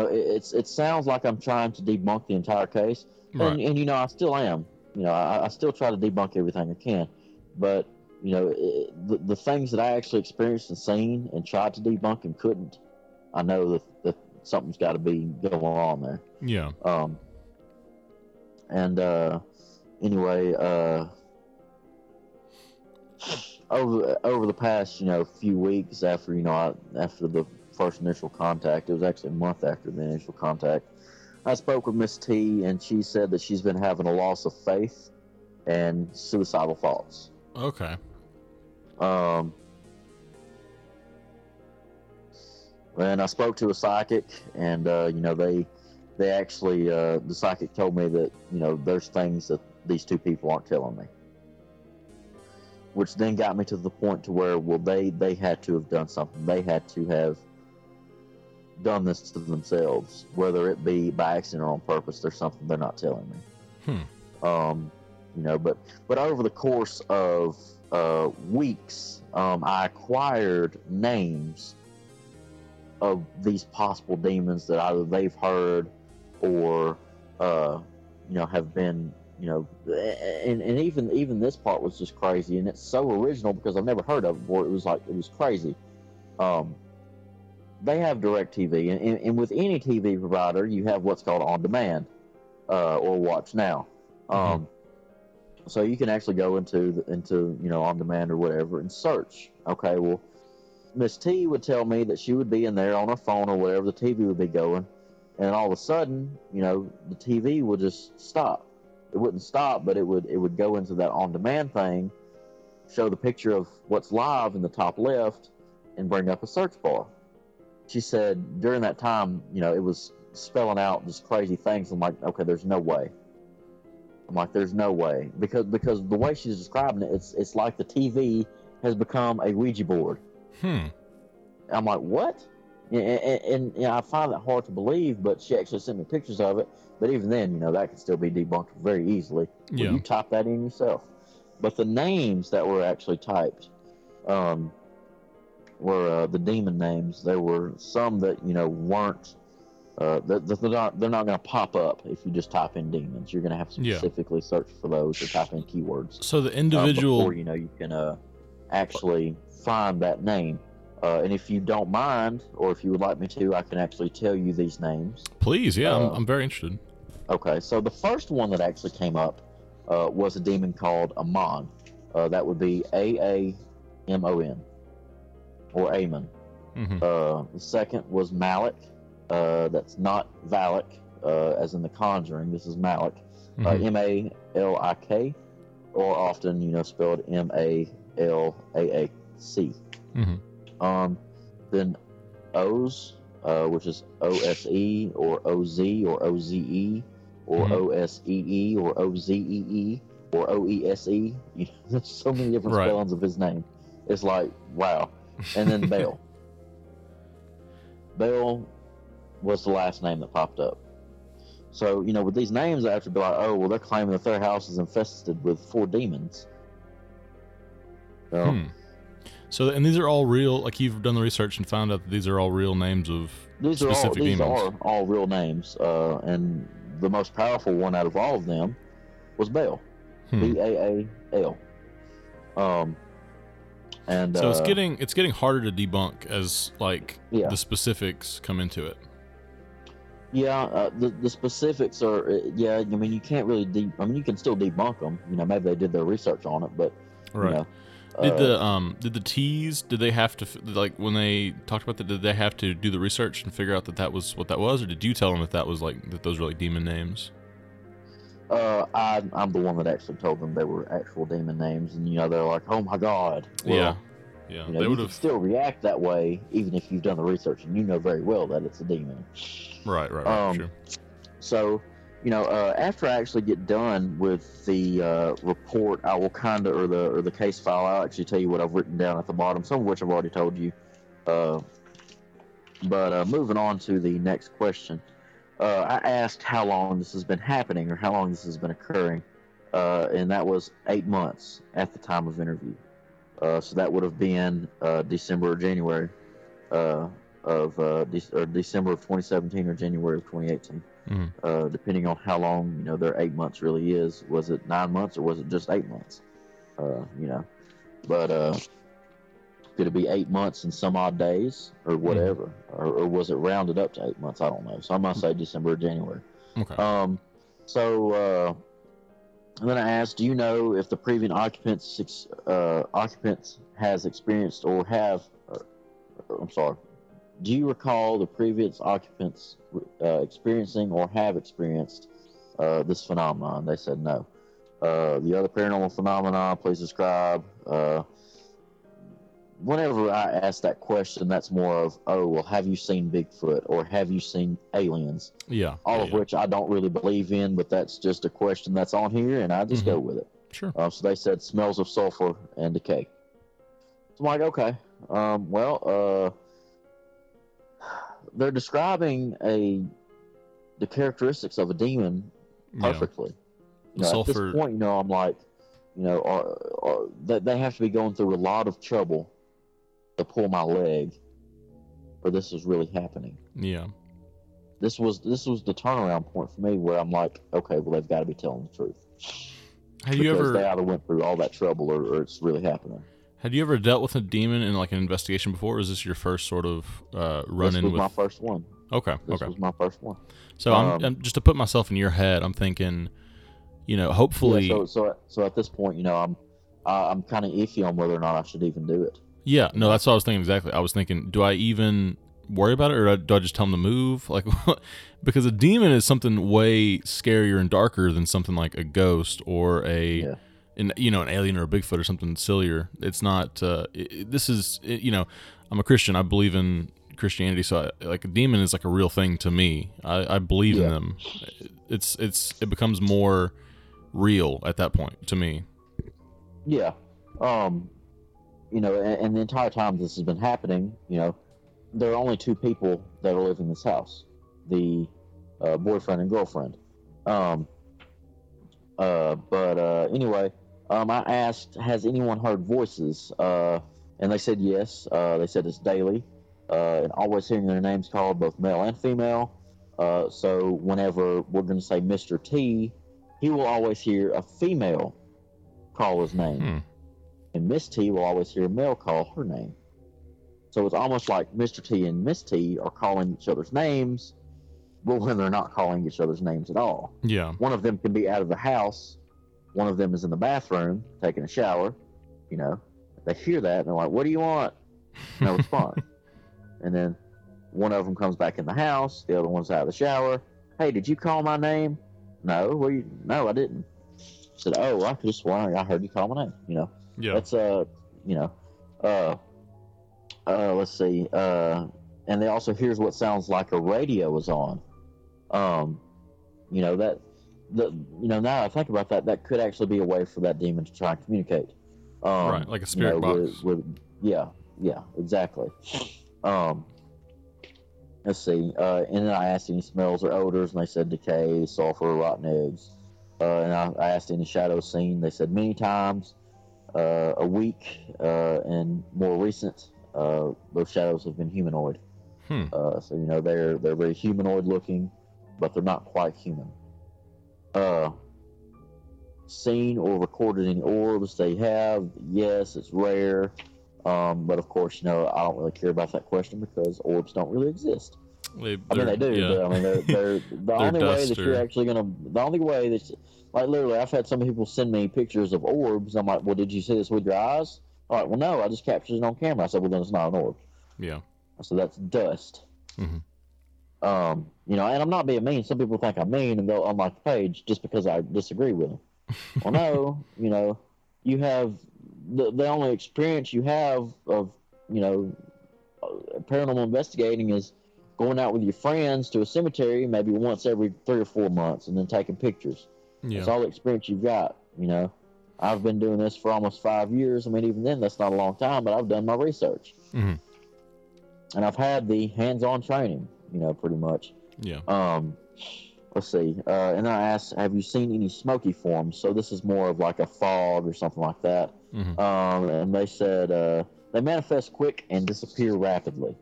know, it sounds like I'm trying to debunk the entire case. Right. And, you know, I still am. You know, I still try to debunk everything I can. But, you know, the things that I actually experienced and seen and tried to debunk and couldn't, I know that something's got to be going on there. Yeah. Anyway, over the past, you know, few weeks after, you know, after the first initial contact, it was actually a month after the initial contact, I spoke with Miss T, and she said that she's been having a loss of faith and suicidal thoughts. Okay. And I spoke to a psychic, and you know, they actually the psychic told me that, you know, there's things that these two people aren't telling me, which then got me to the point to where, well, they had to have done something. They had to have done this to themselves, whether it be by accident or on purpose. There's something they're not telling me. You know, but over the course of weeks, I acquired names of these possible demons that either they've heard or you know, have been, you know, and even this part was just crazy, and it's so original because I've never heard of it before. It was crazy. They have DirecTV, and with any TV provider, you have what's called on demand or watch now. So you can actually go into you know, on demand or whatever and search. Okay, well, Miss T would tell me that she would be in there on her phone or whatever. The TV would be going, and all of a sudden, you know, the TV would just stop. It wouldn't stop, but it would go into that on demand thing, show the picture of what's live in the top left, and bring up a search bar. She said during that time, you know, it was spelling out just crazy things. I'm like, okay, there's no way. Because the way she's describing it, it's like the TV has become a Ouija board. I'm like, what? And I find that hard to believe, but she actually sent me pictures of it. But even then, you know, that could still be debunked very easily. Yeah. You type that in yourself. But the names that were actually typed were the demon names. There were some that, you know, weren't. They're not going to pop up if you just type in demons. You're going to have to specifically search for those or type in keywords. So the individual, before, you know, you can actually find that name. And if you don't mind, or if you would like me to, I can actually tell you these names. Please, yeah, I'm very interested. Okay, so the first one that actually came up was a demon called Amon. That would be Aamon, or Amon. The second was Malik. That's not Valak, as in The Conjuring. This is Malik. Malik, or often, you know, spelled Malaac. Then Oz, which is Ose or Oz or Oze or Osee or Ozee or Oese. You know, there's so many different spellings of his name. It's like, wow. And then Bale. Bale was the last name that popped up. So, you know, with these names, I have to be like, oh, well, they're claiming that their house is infested with 4 demons. So, so, and these are all real, like you've done the research and found out that these are all real names of specific demons. These are all real names, and the most powerful one out of all of them was Bale. B-A-A-L. And so it's getting harder to debunk as, like, the specifics come into it. Yeah, the specifics are, I mean, you can't really, you can still debunk them. You know, maybe they did their research on it, but, you know. Did the T's? Did they have to, like, when they talked about that? Did they have to do the research and figure out that was what that was, or did you tell them that was like that? Those were like demon names. I'm the one that actually told them they were actual demon names, and you know they're like, "Oh my god!" Well, yeah. Yeah, you know, they would have still react that way, even if you've done the research and you know very well that it's a demon. Right. Sure. So, you know, after I actually get done with the report, I will kind of, or the case file, I'll actually tell you what I've written down at the bottom, some of which I've already told you. But moving on to the next question, I asked how long this has been happening or how long this has been occurring, and that was 8 months at the time of interview. So that would have been December or January of December of 2017 or January of 2018, depending on how long, you know, their 8 months really is. Was it 9 months or was it just 8 months? You know, but could it be 8 months and some odd days or whatever, or was it rounded up to 8 months? I don't know. So I must say December or January. Okay. And then I asked, do you know if the previous occupants has experienced or have, do you recall the previous occupants experiencing or have experienced this phenomenon? They said no. The other paranormal phenomena, please describe. Whenever I ask that question, that's more of, oh, well, have you seen Bigfoot or have you seen aliens? Yeah. All of which I don't really believe in, but that's just a question that's on here, and I just go with it. Sure. So they said smells of sulfur and decay. So I'm like, okay. They're describing the characteristics of a demon perfectly. Yeah. You know, sulfur. At this point, you know, I'm like, you know, they have to be going through a lot of trouble to pull my leg, or this is really happening. Yeah, this was the turnaround point for me, where I'm like, okay, well, they've got to be telling the truth. They either went through all that trouble, or it's really happening. Had you ever dealt with a demon in like an investigation before, or is this your first sort of run-in? This was my first one. Okay, this was my first one. So I'm just to put myself in your head, I'm thinking, you know, hopefully. Yeah, so at this point, you know, I'm kind of iffy on whether or not I should even do it. Yeah, no, that's what I was thinking exactly. I was thinking, do I even worry about it, or do I just tell them to move? Like, because a demon is something way scarier and darker than something like a ghost or an alien or a Bigfoot or something sillier. It's not. You know, I'm a Christian. I believe in Christianity, so a demon is like a real thing to me. I believe in them. It becomes more real at that point to me. Yeah. You know, and the entire time this has been happening, you know, there are only two people that are living in this house, the boyfriend and girlfriend. Anyway, I asked, has anyone heard voices? And they said yes. They said it's daily, and always hearing their names called, both male and female. So whenever we're going to say Mr. T, he will always hear a female call his name. And Miss T will always hear a male call her name. So it's almost like Mr. T and Miss T are calling each other's names, but when they're not calling each other's names at all. Yeah. One of them can be out of the house. One of them is in the bathroom taking a shower. You know, they hear that and they're like, what do you want? No response. And then one of them comes back in the house. The other one's out of the shower. Hey, did you call my name? No, I didn't. I said, oh, I could have sworn I heard you call my name. You know. Yeah. That's let's see. And they also hears what sounds like a radio is on. You know, that you know, now I think about that, that could actually be a way for that demon to try and communicate. Right, like a spirit box. Yeah, exactly. Let's see. And then I asked any smells or odors, and they said decay, sulfur, rotten eggs. And I asked any shadows seen. They said many times. A week and more recent, those shadows have been humanoid. So you know they're very humanoid looking, but they're not quite human. Seen or recorded any orbs? They have. Yes, it's rare, but of course, you know, I don't really care about that question because orbs don't really exist. They do. Yeah. But, I mean, they're the only way that you're actually gonna. The only way that. Like, literally, I've had some people send me pictures of orbs. I'm like, well, did you see this with your eyes? All right, well, no, I just captured it on camera. I said, well, then it's not an orb. Yeah. So that's dust. Mm-hmm. You know, and I'm not being mean. Some people think I'm mean and they'll unlike the page just because I disagree with them. Well, no, you know, you have the only experience you have of, you know, paranormal investigating is going out with your friends to a cemetery maybe once every 3 or 4 months and then taking pictures. Yeah. That's all the experience you've got, you know. I've been doing this for almost 5 years. I mean, even then, that's not a long time, but I've done my research. Mm-hmm. And I've had the hands-on training, you know, pretty much. Yeah. Let's see. And I asked, have you seen any smoky forms? So this is more of like a fog or something like that. Mm-hmm. And they said they manifest quick and disappear rapidly.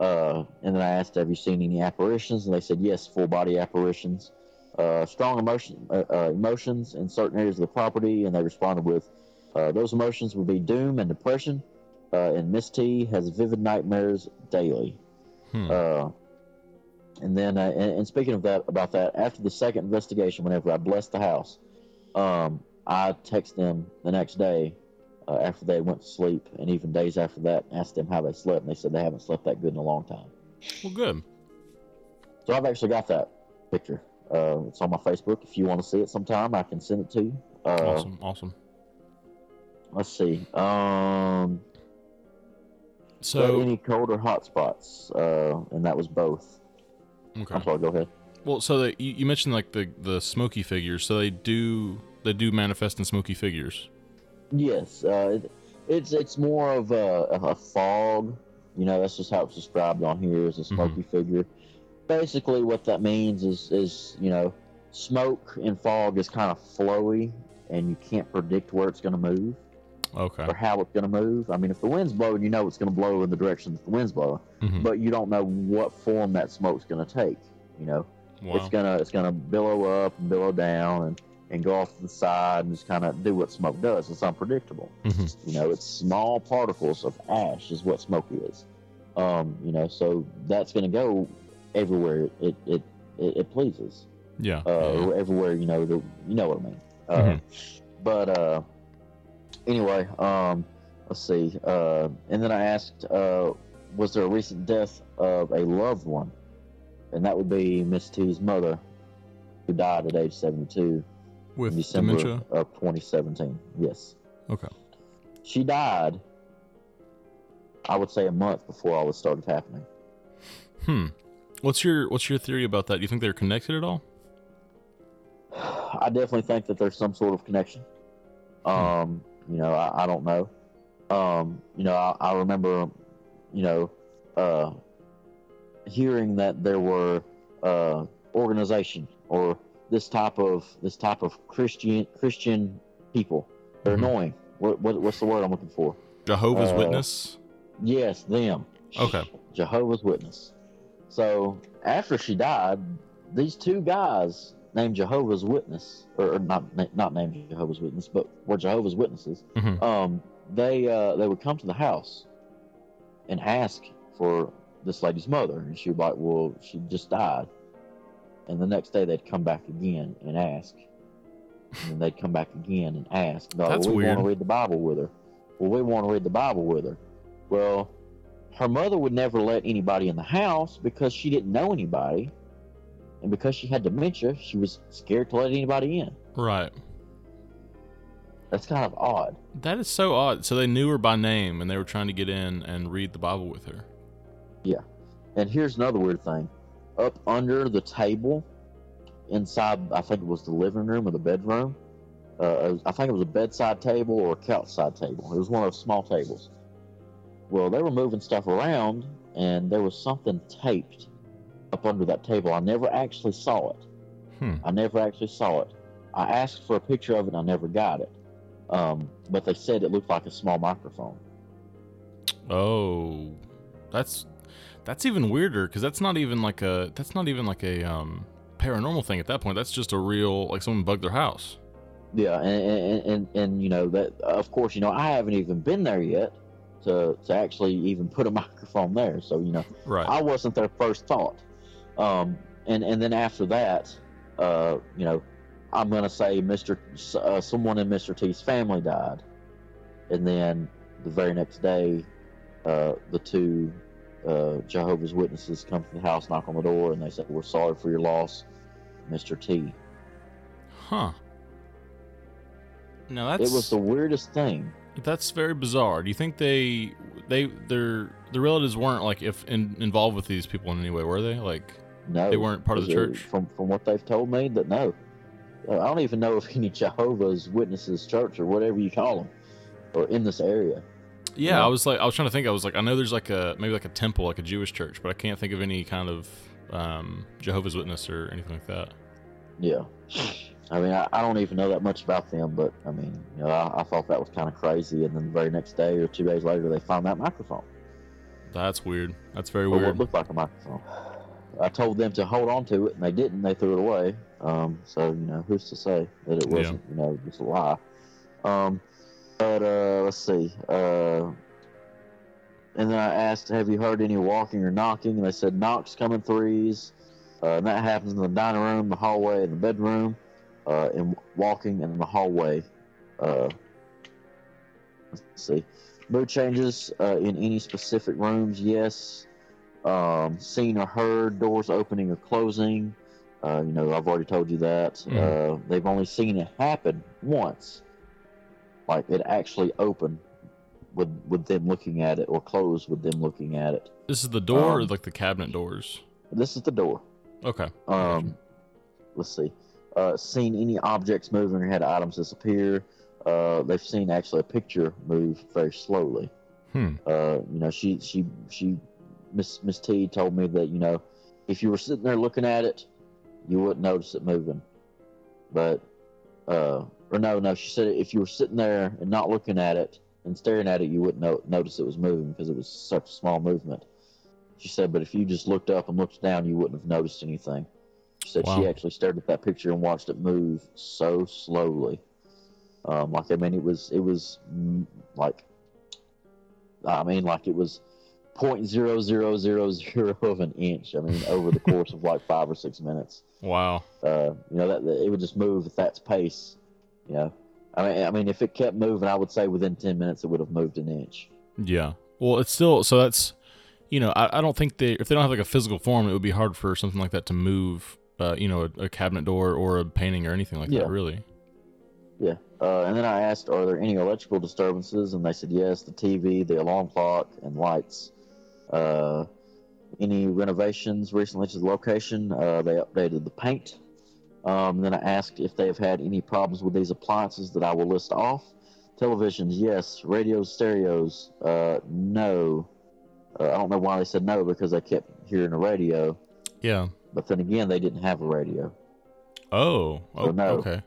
And then I asked, have you seen any apparitions? And they said, yes, full-body apparitions. Strong emotions in certain areas of the property, and they responded with, those emotions would be doom and depression, and Miss T has vivid nightmares daily. And then, and speaking of that, about that, after the second investigation, whenever I blessed the house, I texted them the next day after they went to sleep, and even days after that, asked them how they slept, and they said they haven't slept that good in a long time. Well, good. So I've actually got that picture. It's on my Facebook. If you want to see it sometime, I can send it to you. Awesome. Let's see. So any cold or hot spots? And that was both. Okay. I'm sorry, go ahead. Well, so you mentioned like the smoky figures. So they do manifest in smoky figures. Yes. It's more of a fog. You know, that's just how it's described on here as a smoky figure. Basically what that means is, you know, smoke and fog is kind of flowy and you can't predict where it's going to move. Okay. Or how it's going to move. I mean, if the wind's blowing, you know it's going to blow in the direction that the wind's blowing, but you don't know what form that smoke's going to take, you know. Wow. It's going to billow up and billow down and go off to the side and just kind of do what smoke does. It's unpredictable. You know, it's small particles of ash is what smoke is. You know, so that's going to go everywhere it pleases. Yeah. Everywhere, you know, you know what I mean. But anyway, let's see. And then I asked, was there a recent death of a loved one? And that would be Miss T's mother, who died at age 72 with December dementia? Of 2017. Yes. Okay. She died, I would say, a month before all this started happening. What's your theory about that? Do you think they're connected at all? I definitely think that there's some sort of connection. You know, I don't know. You know, I remember, you know, hearing that there were organization or this type of Christian people. They're annoying. What's the word I'm looking for? Jehovah's Witness? Yes, them. Okay. Jehovah's Witness. So after she died, these two guys named Jehovah's Witness, or not named Jehovah's Witness, but were Jehovah's Witnesses. They would come to the house and ask for this lady's mother, and she would be like, "Well, she just died." And the next day they'd come back again and ask, and then they'd come back again and ask. Like, that's weird. We want to read the Bible with her. Well, her mother would never let anybody in the house because she didn't know anybody. And because she had dementia, she was scared to let anybody in. Right. That's kind of odd. That is so odd. So they knew her by name, and they were trying to get in and read the Bible with her. Yeah. And here's another weird thing. Up under the table, inside, I think it was the living room or the bedroom. I think it was a bedside table or a couch-side table. It was one of those small tables. Well, they were moving stuff around, and there was something taped up under that table. I never actually saw it. I asked for a picture of it, and I never got it. But they said it looked like a small microphone. Oh, that's even weirder, because that's not even like a paranormal thing at that point. That's just a real, like, someone bugged their house. Yeah, and you know that, of course, you know, I haven't even been there yet to actually even put a microphone there. So, you know, right. I wasn't their first thought. And then after that, you know, I'm going to say someone in Mr. T's family died. And then the very next day, the two Jehovah's Witnesses come to the house, knock on the door, and they say, "We're sorry for your loss, Mr. T." Huh. No, that's... It was the weirdest thing. That's very bizarre. Do you think their relatives weren't like involved with these people in any way, were they? Like, no, they weren't part of the church. From what they've told me, that no. I don't even know if any Jehovah's Witnesses church or whatever you call them are in this area. Yeah, you know? I was trying to think, I know there's maybe a temple, like a Jewish church, but I can't think of any kind of Jehovah's Witness or anything like that. Yeah. I mean, I don't even know that much about them, but I mean, you know, I thought that was kind of crazy. And then the very next day or 2 days later, they found that microphone. That's weird. That's very weird. What looked like a microphone. I told them to hold on to it, and they didn't. They threw it away. So, you know, who's to say that it wasn't, yeah, you know, just a lie. But let's see. And then I asked, have you heard any walking or knocking? And they said, knocks come in threes. And that happens in the dining room, the hallway, and the bedroom. And walking in the hallway. Let's see. Mood changes in any specific rooms, yes. Seen or heard doors opening or closing. You know, I've already told you that. They've only seen it happen once, like it actually opened with them looking at it, or closed with them looking at it. This is the door, or like the cabinet doors? This is the door. Okay. Let's see. Seen any objects moving or had items disappear. They've seen actually a picture move very slowly. You know, she Miss T told me that, you know, if you were sitting there looking at it, you wouldn't notice it moving. But, she said if you were sitting there and not looking at it and staring at it, you wouldn't notice it was moving because it was such a small movement. She said, but if you just looked up and looked down, you wouldn't have noticed anything. She said She actually stared at that picture and watched it move so slowly. It was 0.0000 of an inch. I mean, over the course of 5 or 6 minutes. Wow. You know, that it would just move at that pace. You know, I mean, if it kept moving, I would say within 10 minutes it would have moved an inch. Yeah. Well, it's still so that's, you know, I don't think if they don't have like a physical form, it would be hard for something like that to move. You know, a cabinet door or a painting or anything like that, really. Yeah. And then I asked, are there any electrical disturbances? And they said yes. The TV, the alarm clock, and lights. Any renovations recently to the location? They updated the paint. Then I asked if they have had any problems with these appliances that I will list off. Televisions, yes. Radios, stereos, no. I don't know why they said no, because I kept hearing a radio. Yeah. But then again, they didn't have a radio. Oh. So no. Okay.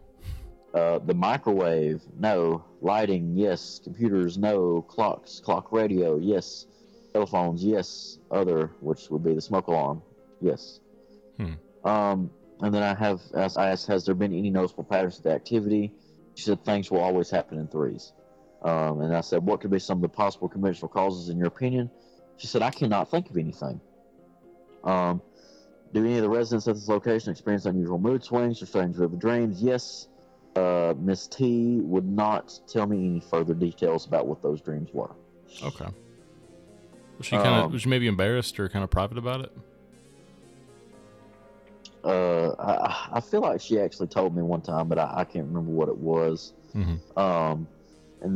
The microwave, no. Lighting, yes. Computers, no. Clocks, clock radio, yes. Telephones, yes. Other, which would be the smoke alarm, yes. And then I asked, has there been any noticeable patterns to the activity? She said, things will always happen in threes. And I said, what could be some of the possible conventional causes in your opinion? She said, I cannot think of anything. Do any of the residents at this location experience unusual mood swings or strange vivid dreams? Yes. Miss T would not tell me any further details about what those dreams were. Okay. Was she maybe embarrassed or kind of private about it? I feel like she actually told me one time, but I can't remember what it was. Mm-hmm. And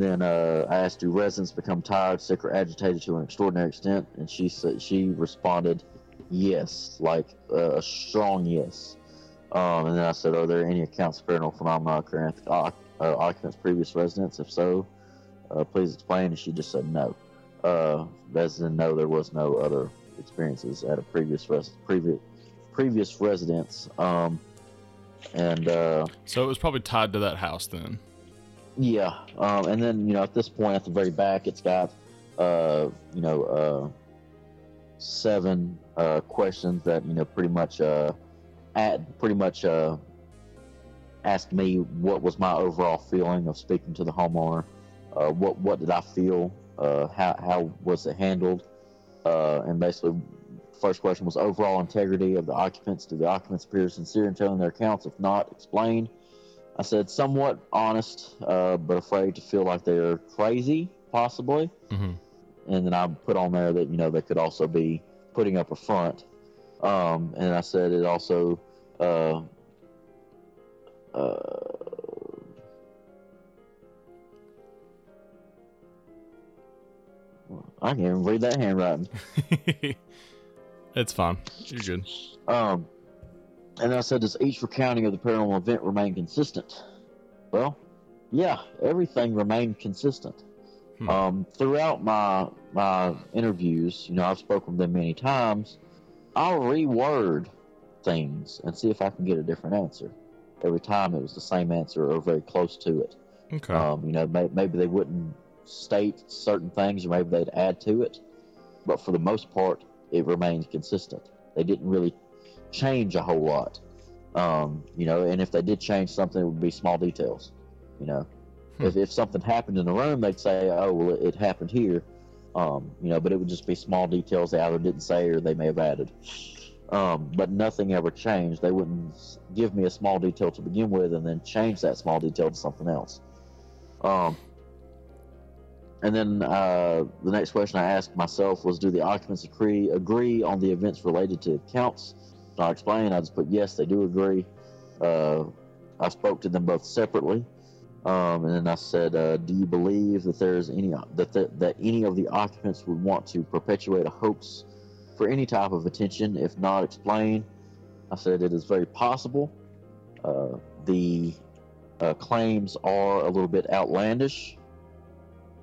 then I asked, do residents become tired, sick, or agitated to an extraordinary extent? And she responded, yes, like a strong yes. And then I said, are there any accounts of paranormal phenomena occurring at the occupant's previous residence? If so, please explain. And she just said no. As in, no, there was no other experiences at a previous residence. So it was probably tied to that house then. Yeah. And then, you know, at this point, at the very back, it's got, you know, 7 questions that, you know, pretty much asked me what was my overall feeling of speaking to the homeowner. What did I feel? How was it handled? And basically, first question was overall integrity of the occupants. Do the occupants appear sincere in telling their accounts? If not, explain. I said somewhat honest, but afraid to feel like they are crazy, possibly. Mm-hmm. And then I put on there that, you know, they could also be putting up a front. And I said it also. I can't even read that handwriting. It's fine. You're good. And I said, does each recounting of the paranormal event remain consistent? Well, yeah, everything remained consistent. Throughout my interviews, you know, I've spoken with them many times. I'll reword things and see if I can get a different answer. Every time it was the same answer or very close to it. Okay. You know, maybe they wouldn't state certain things, or maybe they'd add to it. But for the most part, it remained consistent. They didn't really change a whole lot. You know, and if they did change something, it would be small details. You know, if something happened in the room, they'd say, oh, well, it happened here. You know, but it would just be small details they either didn't say or they may have added. But nothing ever changed. They wouldn't give me a small detail to begin with and then change that small detail to something else. And then the next question I asked myself was, do the occupants agree on the events related to accounts? I explained, I just put yes, they do agree. I spoke to them both separately. And then I said, do you believe that there's that any of the occupants would want to perpetuate a hoax for any type of attention? If not, explain. I said, it is very possible. The claims are a little bit outlandish,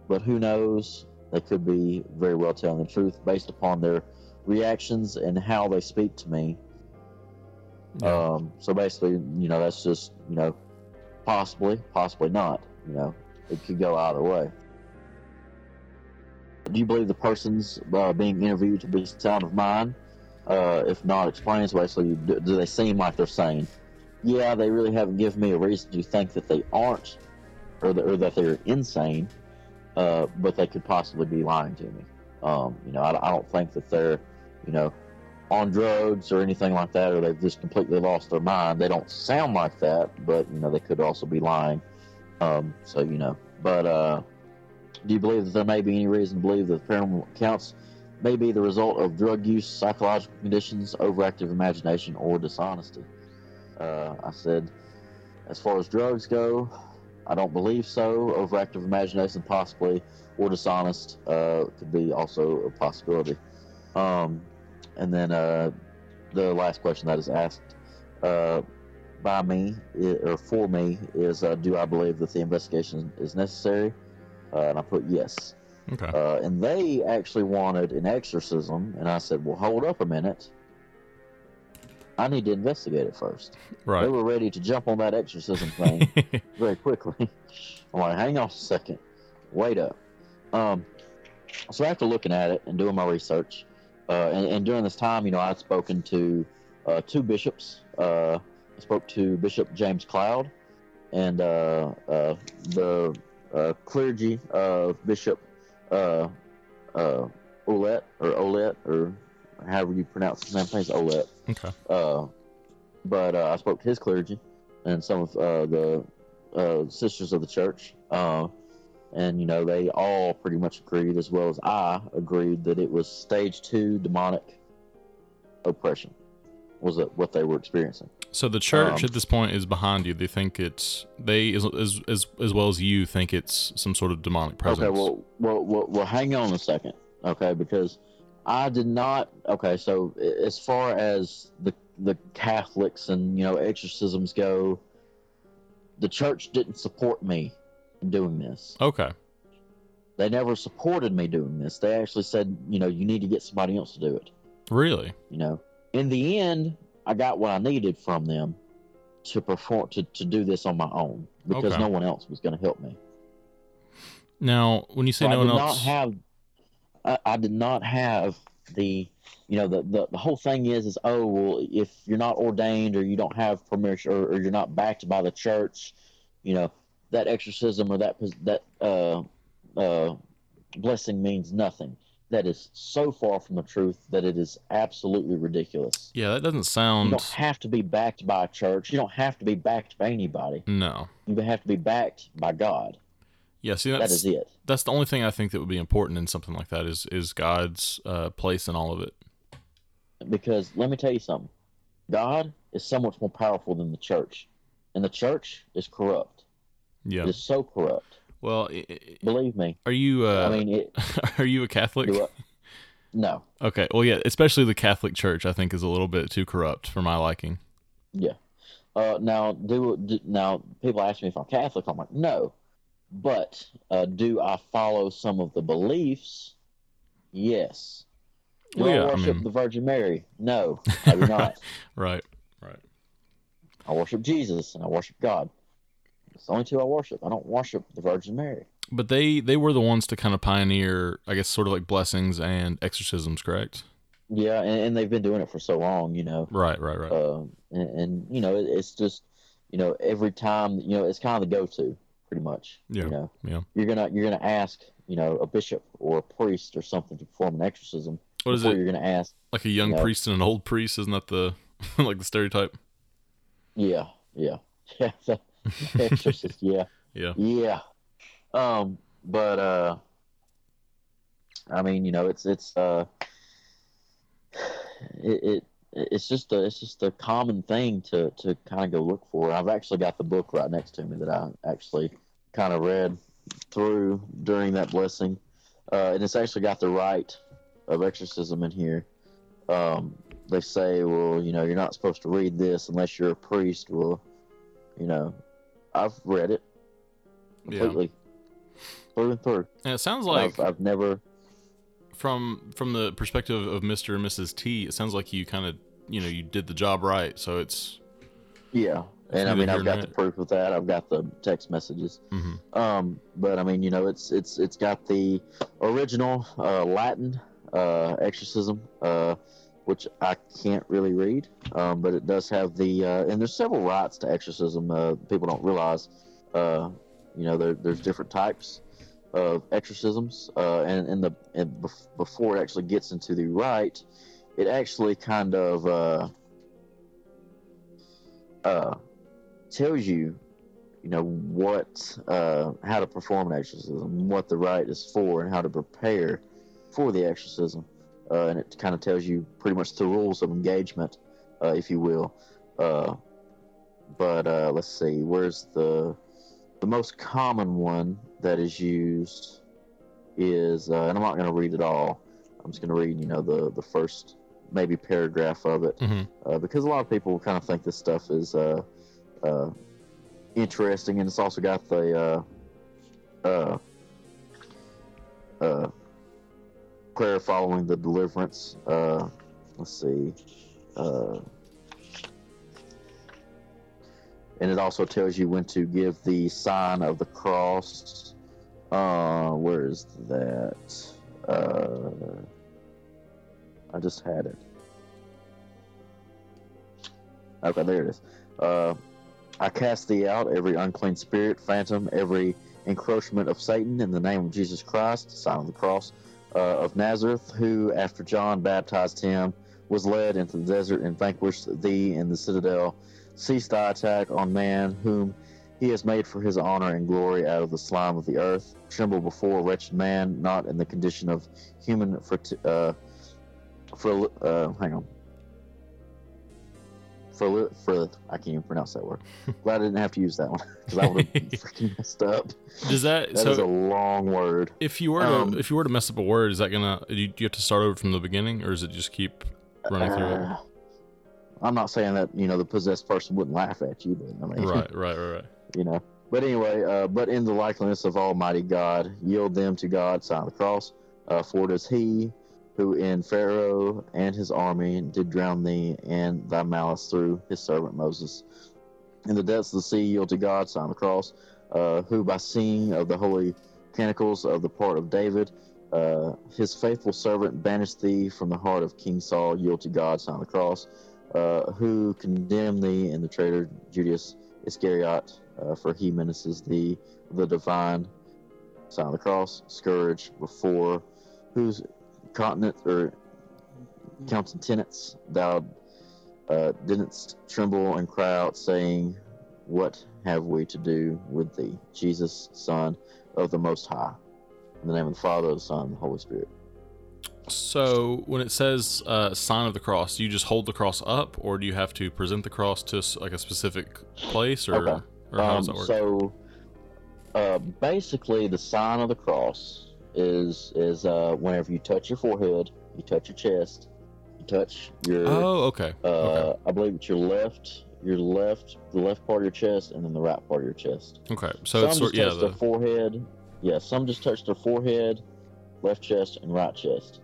but who knows? They could be very well telling the truth based upon their reactions and how they speak to me. Yeah. So basically, you know, that's just, you know, possibly not. You know, it could go either way. Do you believe the persons being interviewed to be sound of mind? If not, explain. So basically, do they seem like they're sane? Yeah, they really haven't given me a reason to think that they aren't, or that they're insane. But they could possibly be lying to me. You know, I don't think that they're, you know, on drugs or anything like that, or they've just completely lost their mind. They don't sound like that, but, you know, they could also be lying. So, you know, but do you believe that there may be any reason to believe that the paranormal accounts may be the result of drug use, psychological conditions, overactive imagination, or dishonesty? I said, as far as drugs go, I don't believe so. Overactive imagination, possibly, or dishonest could be also a possibility. And then the last question that is asked by me or for me is, do I believe that the investigation is necessary? And I put yes. Okay. And they actually wanted an exorcism, and I said, well, hold up a minute. I need to investigate it first. Right. They were ready to jump on that exorcism thing very quickly. I'm like, hang on a second. Wait up. So after looking at it and doing my research, and during this time, you know, I'd spoken to two bishops. I spoke to Bishop James Cloud and the clergy of Bishop Ouellet, or however you pronounce his name. I think it's Ouellet. Okay. But I spoke to his clergy and some of the sisters of the church, and you know, they all pretty much agreed, as well as I agreed, that it was stage 2 demonic oppression was what they were experiencing. So the church at this point is behind you. They think it's as well as you think it's some sort of demonic presence. Okay. Well, hang on a second. Okay, because I did not. Okay, so as far as the Catholics and, you know, exorcisms go, the church didn't support me in doing this. Okay. They never supported me doing this. They actually said, you know, you need to get somebody else to do it. Really? You know, in the end, I got what I needed from them to perform to do this on my own, because no one else was going to help me. Now, when you say no one else, I did not have the, you know, the whole thing is, oh, well, if you're not ordained or you don't have permission or you're not backed by the church, you know, that exorcism or that blessing means nothing. That is so far from the truth that it is absolutely ridiculous. Yeah, that doesn't sound... You don't have to be backed by a church. You don't have to be backed by anybody. No. You have to be backed by God. Yeah, see, that is it. That's the only thing I think that would be important in something like that is God's place in all of it. Because let me tell you something. God is so much more powerful than the church. And the church is corrupt. Yeah. It is so corrupt. Well, believe me. Are you? Are you a Catholic? No. Okay. Well, yeah. Especially the Catholic Church, I think, is a little bit too corrupt for my liking. Yeah. Now people ask me if I'm Catholic. I'm like, no. But do I follow some of the beliefs? Yes. Do I worship the Virgin Mary? No, I do not. Right. I worship Jesus and I worship God. It's the only two I worship. I don't worship the Virgin Mary. But they were the ones to kind of pioneer, I guess, sort of like blessings and exorcisms, correct? Yeah, and they've been doing it for so long, you know. Right. You know, it's just, you know, every time, you know, it's kind of the go-to, pretty much. Yeah, you know? Yeah. You're gonna ask, you know, a bishop or a priest or something to perform an exorcism. What is it? You're gonna ask like a young priest and an old priest, isn't that the like the stereotype? Yeah. Exorcist, yeah. But I mean, you know, it's just a common thing to kind of go look for. I've actually got the book right next to me that I actually kind of read through during that blessing, and it's actually got the rite of exorcism in here. They say, well, you know, you're not supposed to read this unless you're a priest. Well, you know, I've read it completely, through and through. And it sounds like I've never. From the perspective of Mr. and Mrs. T, it sounds like you kind of, you know, you did the job right. So it's. Yeah, and I mean, I've got the proof of that. I've got the text messages. Mm-hmm. But I mean, you know, it's got the original Latin exorcism, which I can't really read, but it does have the and there's several rites to exorcism. People don't realize, you know, there's different types of exorcisms, and before it actually gets into the rite, it actually kind of tells you, you know, what how to perform an exorcism, what the rite is for, and how to prepare for the exorcism. And it kind of tells you pretty much the rules of engagement, if you will. But let's see, where's the most common one that is used is, and I'm not going to read it all. I'm just going to read, you know, the first maybe paragraph of it, mm-hmm. Because a lot of people kind of think this stuff is interesting, and it's also got the prayer following the deliverance. Let's see. And it also tells you when to give the sign of the cross. Where is that? I just had it. Okay, there it is. I cast thee out, every unclean spirit, phantom, every encroachment of Satan, in the name of Jesus Christ, sign of the cross. Of Nazareth, who after John baptized him was led into the desert and vanquished thee in the citadel. Cease thy attack on man, whom he has made for his honor and glory out of the slime of the earth. Tremble before wretched man, not in the condition of human I can't even pronounce that word. Glad I didn't have to use that one, because I would have freaking messed up. That is a long word. If you were to mess up a word, is that gonna? Do you have to start over from the beginning, or is it just keep running through it? I'm not saying that, you know, the possessed person wouldn't laugh at you, but I mean, right. You know, but anyway, but in the likeness of Almighty God, yield them to God, sign the cross. For it is He who in Pharaoh and his army did drown thee, and thy malice through his servant Moses. In the depths of the sea yield to God, sign the cross, who by singing of the holy canticles of the part of David, his faithful servant banished thee from the heart of King Saul, yield to God, sign the cross, who condemned thee in the traitor Judas Iscariot, for he menaces thee, the divine, sign the cross, scourge before whose continent or countenance thou didn't tremble and cry out, saying, what have we to do with thee, Jesus, Son of the Most High? In the name of the Father, the Son, and the Holy Spirit. So when it says sign of the cross, do you just hold the cross up, or do you have to present the cross to like a specific place, or how does that work? So Basically, the sign of the cross is whenever you touch your forehead, you touch your chest, you touch your okay. I believe it's the left part of your chest, and then the right part of your chest. Okay, so it's sort of their forehead. Yeah, some just touch their forehead, left chest, and right chest.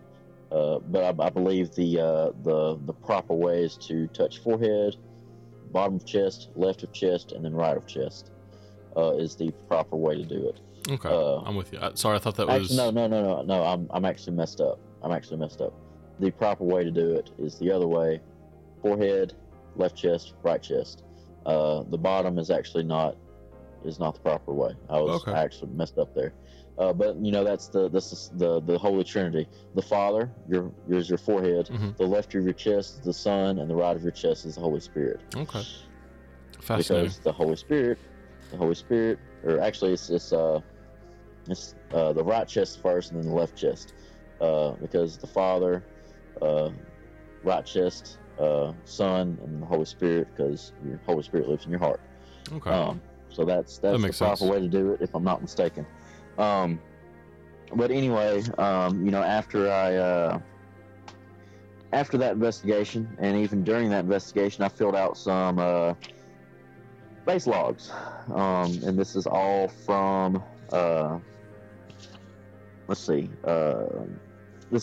But I believe the proper way is to touch forehead, bottom of chest, left of chest, and then right of chest. Is the proper way to do it. Okay, I'm with you. Sorry, I thought that was... No. I'm actually messed up. The proper way to do it is the other way: forehead, left chest, right chest. The bottom is actually not the proper way. I actually messed up there. But you know, that's the Holy Trinity. The Father, is your forehead. Mm-hmm. The left of your chest is the Son, and the right of your chest is the Holy Spirit. Okay, fascinating. Because the Holy Spirit, or actually it's the right chest first, and then the left chest, because the Father, right chest, Son, and the Holy Spirit, because your Holy Spirit lives in your heart. Okay. So that's the proper way to do it, if I'm not mistaken. But anyway, you know, after that investigation, and even during that investigation, I filled out some base logs, and this is all from this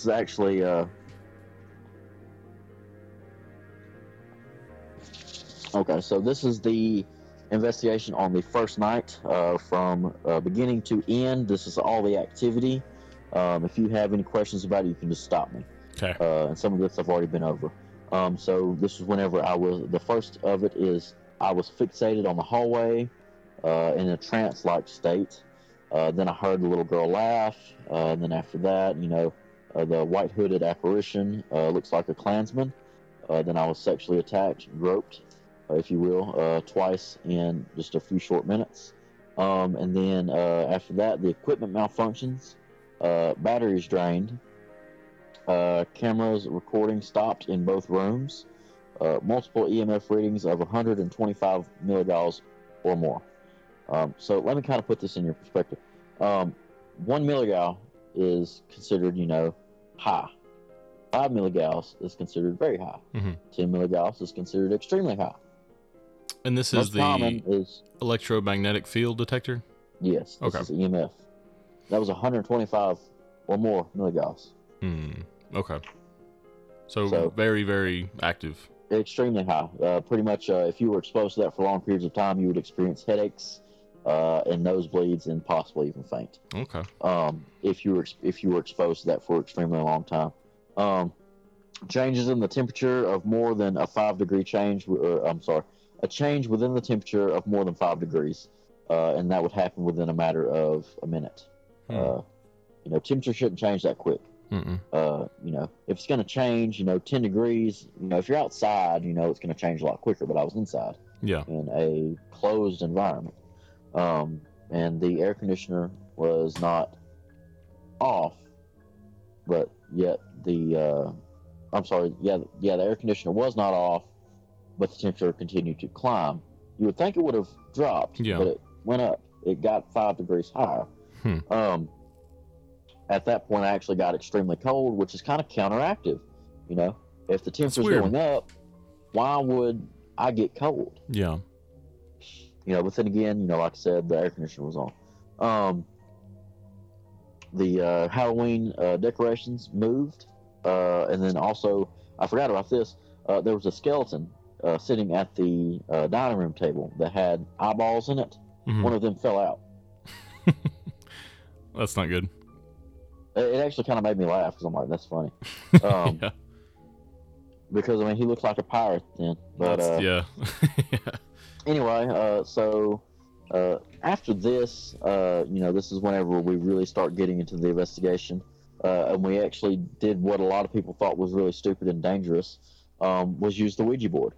is actually okay, so this is the investigation on the first night, from beginning to end. This is all the activity. If you have any questions about it, you can just stop me. Okay. And some of this I've already been over. So this is whenever the first of it is I was fixated on the hallway in a trance-like state. Then I heard the little girl laugh. And then after that, you know, the white-hooded apparition looks like a Klansman. Then I was sexually attacked, groped, if you will, twice in just a few short minutes. And then after that, the equipment malfunctions, batteries drained, cameras recording stopped in both rooms, multiple EMF readings of 125 milligauss or more. So let me kind of put this in your perspective. 1 milligauss is considered, you know, high. 5 milligauss is considered very high. Mm-hmm. 10 milligauss is considered extremely high. And this is the electromagnetic field detector? Yes. This is EMF. That was 125 or more milligauss. Okay. So very, very active. Extremely high. Pretty much, if you were exposed to that for long periods of time, you would experience headaches and nosebleeds, and possibly even faint. Okay. If you were exposed to that for an extremely long time. Changes in the temperature of more than a 5 degree change. A change within the temperature of more than 5 degrees, and that would happen within a matter of a minute. You know, temperature shouldn't change that quick. You know, if it's going to change, you know, 10 degrees, you know, if you're outside, you know, it's going to change a lot quicker, but I was inside. Yeah. In a closed environment. And the air conditioner was not off, but yet the air conditioner was not off, but the temperature continued to climb. You would think it would have dropped, but it went up. It got 5 degrees higher. At that point, I actually got extremely cold, which is kind of counteractive. You know, if the temperature's going up, why would I get cold? Yeah. You know, but then again, you know, like I said, the air conditioner was on. The Halloween decorations moved. And then also, I forgot about this. There was a skeleton sitting at the dining room table that had eyeballs in it. Mm-hmm. One of them fell out. That's not good. It actually kind of made me laugh, because I'm like, that's funny. Yeah. Because, I mean, he looked like a pirate then. But, yeah. Anyway, so after this, you know, this is whenever we really start getting into the investigation. And we actually did what a lot of people thought was really stupid and dangerous. Was use the Ouija board.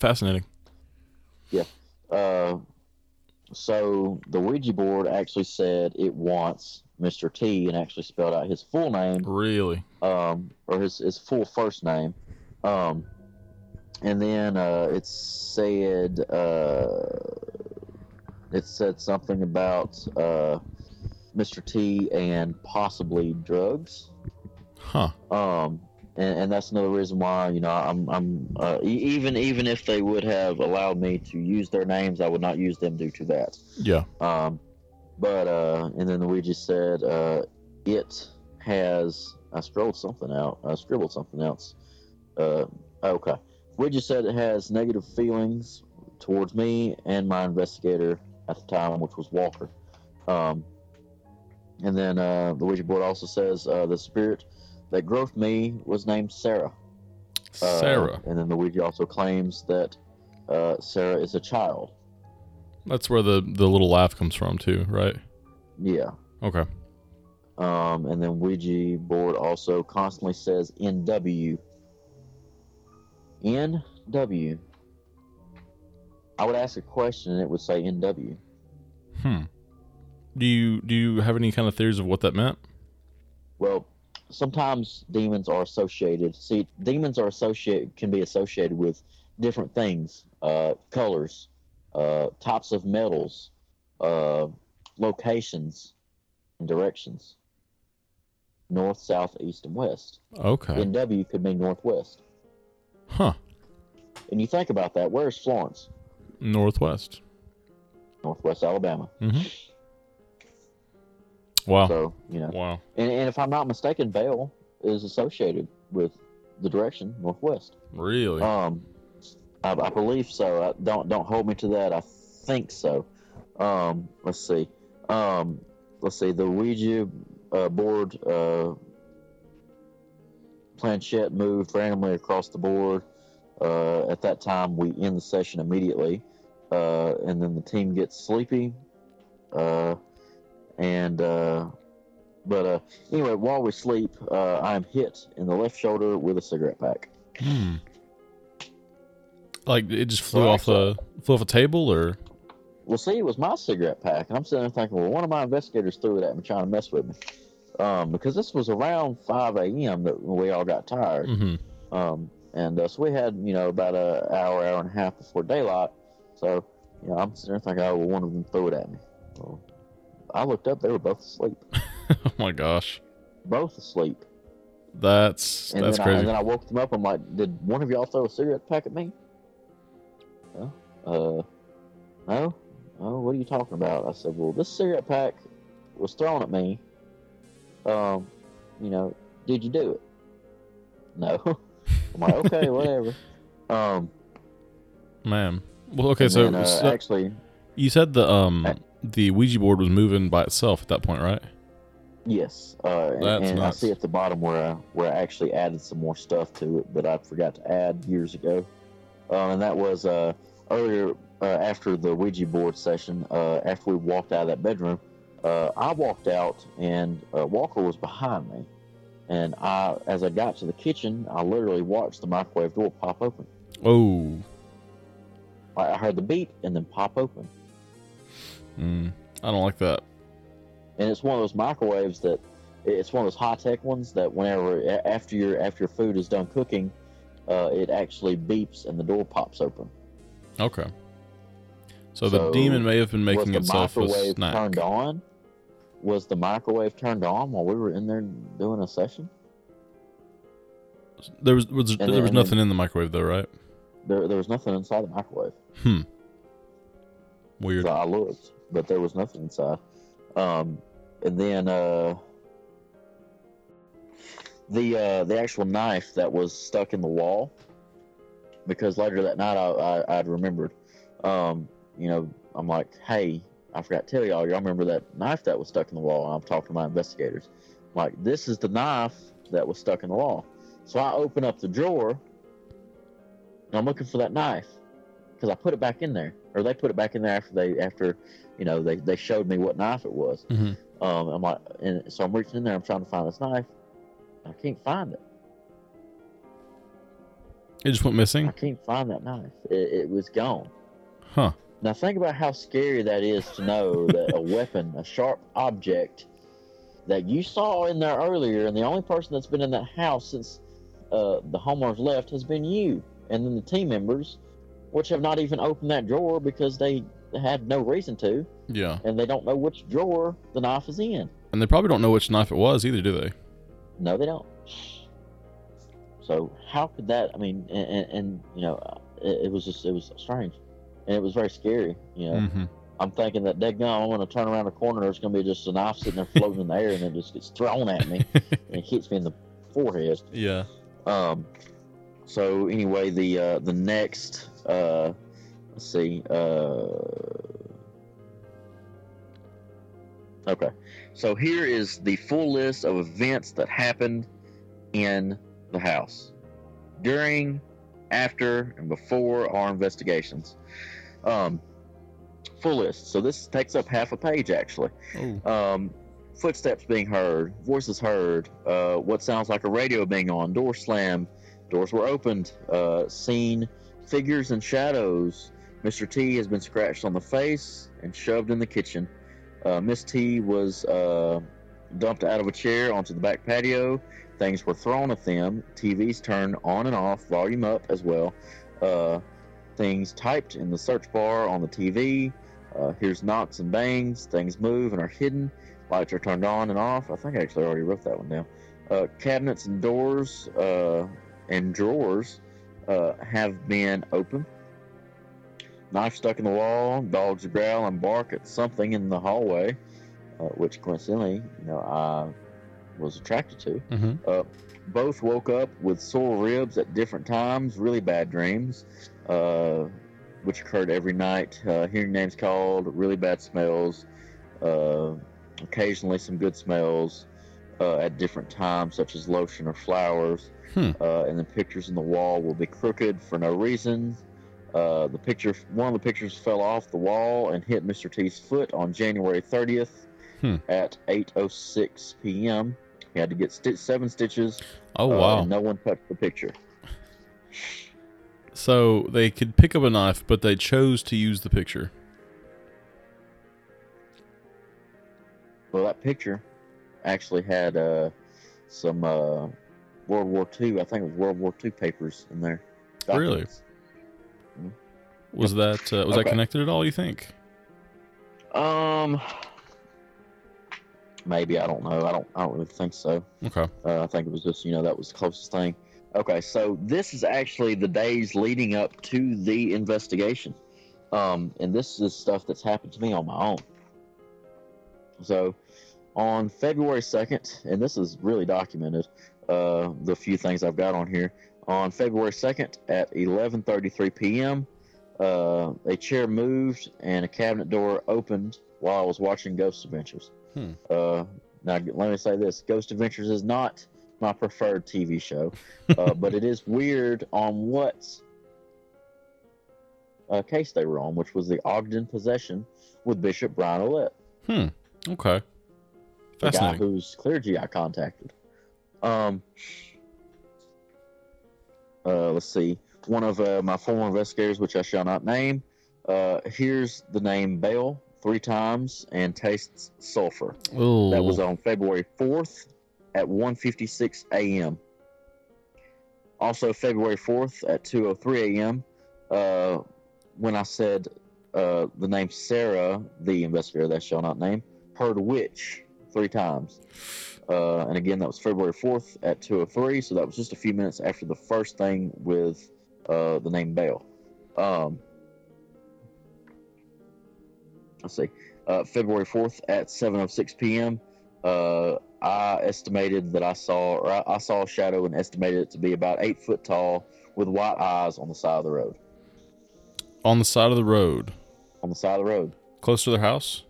Fascinating. Yeah. So the Ouija board actually said it wants Mr. T, and actually spelled out his full name. Really? Or his full first name. And then it said It said something about Mr. T and possibly drugs. Huh. And that's another reason why, you know, I'm even if they would have allowed me to use their names, I would not use them due to that. Yeah. And then Luigi said, it has, scribbled something else. Okay. Luigi said it has negative feelings towards me and my investigator at the time, which was Walker. And then the Ouija board also says the spirit that groped me was named Sarah. Sarah. And then the Ouija also claims that Sarah is a child. That's where the little laugh comes from too, right? Yeah. Okay. And then Ouija board also constantly says NW. NW. I would ask a question and it would say NW. Hmm. Do you have any kind of theories of what that meant? Well, sometimes demons are associated. See, demons are can be associated with different things, colors, types of metals, locations, and directions. North, south, east, and west. Okay. NW could mean northwest. Huh. And you think about that. Where's Florence? Northwest. Northwest Alabama. Mm-hmm. Wow. So, you know. Wow. And if I'm not mistaken, Bale is associated with the direction northwest. Really? I believe so. Don't hold me to that. I think so. Let's see. The Ouija board planchette moved randomly across the board. At that time, we end the session immediately, and then the team gets sleepy. Anyway, while we sleep, I am hit in the left shoulder with a cigarette pack. Hmm. Like it just flew off a table, or? Well, see, it was my cigarette pack, and I'm sitting there thinking, well, one of my investigators threw it at me, trying to mess with me, because this was around 5 a.m. that we all got tired. Mm-hmm. So we had, you know, about an hour and a half before daylight. So, you know, I'm sitting there thinking, oh, well, one of them threw it at me. Well, I looked up; they were both asleep. Oh my gosh! Both asleep. That's crazy. And then I woke them up. I'm like, "Did one of y'all throw a cigarette pack at me?" No. No. Oh, what are you talking about? I said, "Well, this cigarette pack was thrown at me. You know, did you do it?" No. I'm like, okay, whatever. Man. Well, okay. So actually, you said the Ouija board was moving by itself at that point, right? Yes. And I see at the bottom where I actually added some more stuff to it that I forgot to add years ago. And that was earlier after the Ouija board session, after we walked out of that bedroom, I walked out and Walker was behind me. And as I got to the kitchen, I literally watched the microwave door pop open. Oh. I heard the beep and then pop open. I don't like that. And it's one of those microwaves that it's one of those high-tech ones that whenever after your food is done cooking, it actually beeps and the door pops open. Okay. So the demon may have been making itself a snack. Was the microwave turned on while we were in there doing a session? There was nothing in the microwave though, right? There was nothing inside the microwave. Hmm. Weird. So I looked, but there was nothing inside. The actual knife that was stuck in the wall, because later that night I'd remembered, you know, I'm like, hey, I forgot to tell y'all remember that knife that was stuck in the wall. And I'm talking to my investigators, I'm like, this is the knife that was stuck in the wall. So I open up the drawer and I'm looking for that knife because I put it back in there, or they put it back in there after you know, they showed me what knife it was. Mm-hmm. I'm like, and so I'm reaching in there, I'm trying to find this knife. I can't find it. It just went missing. I can't find that knife. It was gone. Huh. Now think about how scary that is to know that a weapon, a sharp object that you saw in there earlier, and the only person that's been in that house since the homeowners left has been you, and then the team members, which have not even opened that drawer because they had no reason to. Yeah. And they don't know which drawer the knife is in. And they probably don't know which knife it was either, do they? No, they don't. So how could that, I mean, and you know, it was strange. And it was very scary, you know. Mm-hmm. I'm thinking that daggone, I'm going to turn around the corner, there's going to be just a knife sitting there floating in the air, and it just gets thrown at me, and it hits me in the forehead. Yeah. So anyway, the next, let's see. Okay. So here is the full list of events that happened in the house during, after, and before our investigations. Full list. So this takes up half a page, actually. Footsteps being heard, voices heard, what sounds like a radio being on, door slammed, doors were opened, seen figures and shadows. Mr. T has been scratched on the face and shoved in the kitchen. Miss T was dumped out of a chair onto the back patio. Things were thrown at them. TVs turned on and off, volume up as well. Things typed in the search bar on the TV. Here's knocks and bangs. Things move and are hidden. Lights are turned on and off. I think I actually already wrote that one down. Cabinets and doors and drawers have been opened. Knife stuck in the wall. Dogs growl and bark at something in the hallway, which coincidentally, you know, I was attracted to. Mm-hmm. Both woke up with sore ribs at different times. Really bad dreams, which occurred every night. Hearing names called. Really bad smells. Occasionally some good smells at different times, such as lotion or flowers. And the pictures on the wall will be crooked for no reason. One of the pictures fell off the wall and hit Mr. T's foot on January 30th at 8:06 p.m. He had to get 7 stitches. Oh, wow. And no one touched the picture. So they could pick up a knife, but they chose to use the picture. Well, that picture actually had some World War II, I think it was World War II papers in there. Documents. Really? Mm-hmm. Was that connected at all, you think? Maybe, I don't know. I don't really think so. Okay. I think it was just, you know, that was the closest thing. Okay, so this is actually the days leading up to the investigation. And this is stuff that's happened to me on my own. So on February 2nd, and this is really documented, the few things I've got on here. On February 2nd at 11:33 p.m., a chair moved and a cabinet door opened while I was watching Ghost Adventures. Now, let me say this. Ghost Adventures is not my preferred TV show, but it is weird on what case they were on, which was the Ogden Possession with Bishop Brian Ouellet. Okay. The guy whose clergy I contacted. Let's see. One of my former investigators, which I shall not name, hears the name Bale 3 times and tastes sulfur. Ooh. That was on February 4th at 1:56 a.m. Also, February 4th at 2:03 a.m. When I said the name Sarah, the investigator that shall not name, heard witch 3 times. And again, that was February 4th at 2:03, so that was just a few minutes after the first thing with the name Bale. Let's see. February 4th at 7:06 p.m., I estimated that I saw a shadow and estimated it to be about 8 foot tall with white eyes on the side of the road. Close to their house?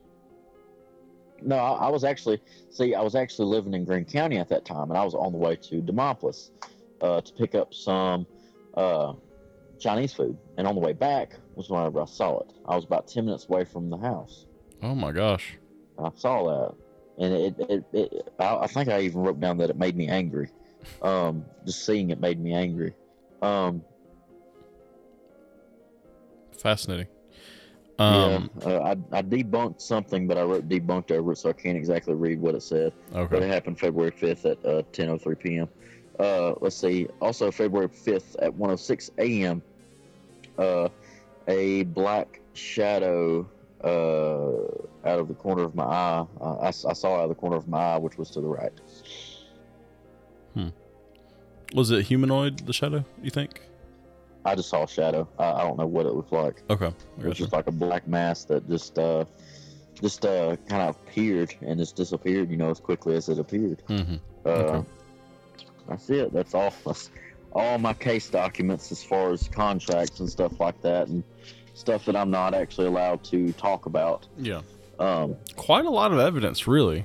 No, I was actually living in Greene County at that time, and I was on the way to Demopolis to pick up some Chinese food. And on the way back was whenever I saw it. I was about 10 minutes away from the house. Oh my gosh. I saw that. And I think I even wrote down that it made me angry. Just seeing it made me angry. Fascinating. Yeah, I debunked something, but I wrote debunked over it, so I can't exactly read what it said. Okay. But it happened February 5th at 10:03 p.m. Let's see. Also, February 5th at 1:06 a.m., a black shadow out of the corner of my eye. I saw out of the corner of my eye, which was to the right. Was it humanoid, the shadow, you think? I just saw a shadow. I don't know what it looked like. Okay. It was just like a black mass that just kind of appeared and just disappeared, you know, as quickly as it appeared. Mm-hmm. Okay. That's it. That's all. That's all my case documents as far as contracts and stuff like that, and stuff that I'm not actually allowed to talk about. Yeah. Quite a lot of evidence, really.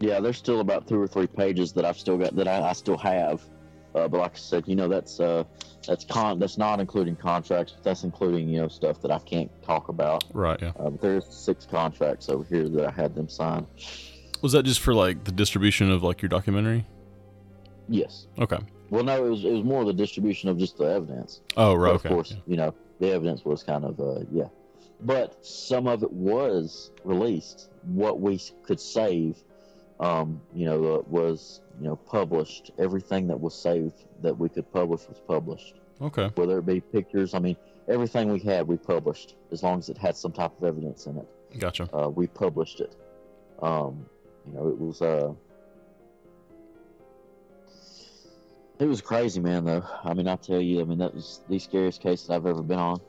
Yeah, there's still about 2 or 3 pages that I've still got that I still have. But like I said, you know, that's not including contracts. But that's including, you know, stuff that I can't talk about. Right. Yeah. There's 6 contracts over here that I had them sign. Was that just for like the distribution of like your documentary? Yes. Okay. Well, no, it was more the distribution of just the evidence. Oh, right. But of course, you know, the evidence was kind of but some of it was released. What we could save, you know, was, you know, published. Everything that was saved that we could publish was published. Okay. Whether it be pictures, I mean, everything we had, we published as long as it had some type of evidence in it. Gotcha. We published it. You know, it was crazy, man, though. I mean, I tell you, I mean, that was the scariest case that I've ever been on.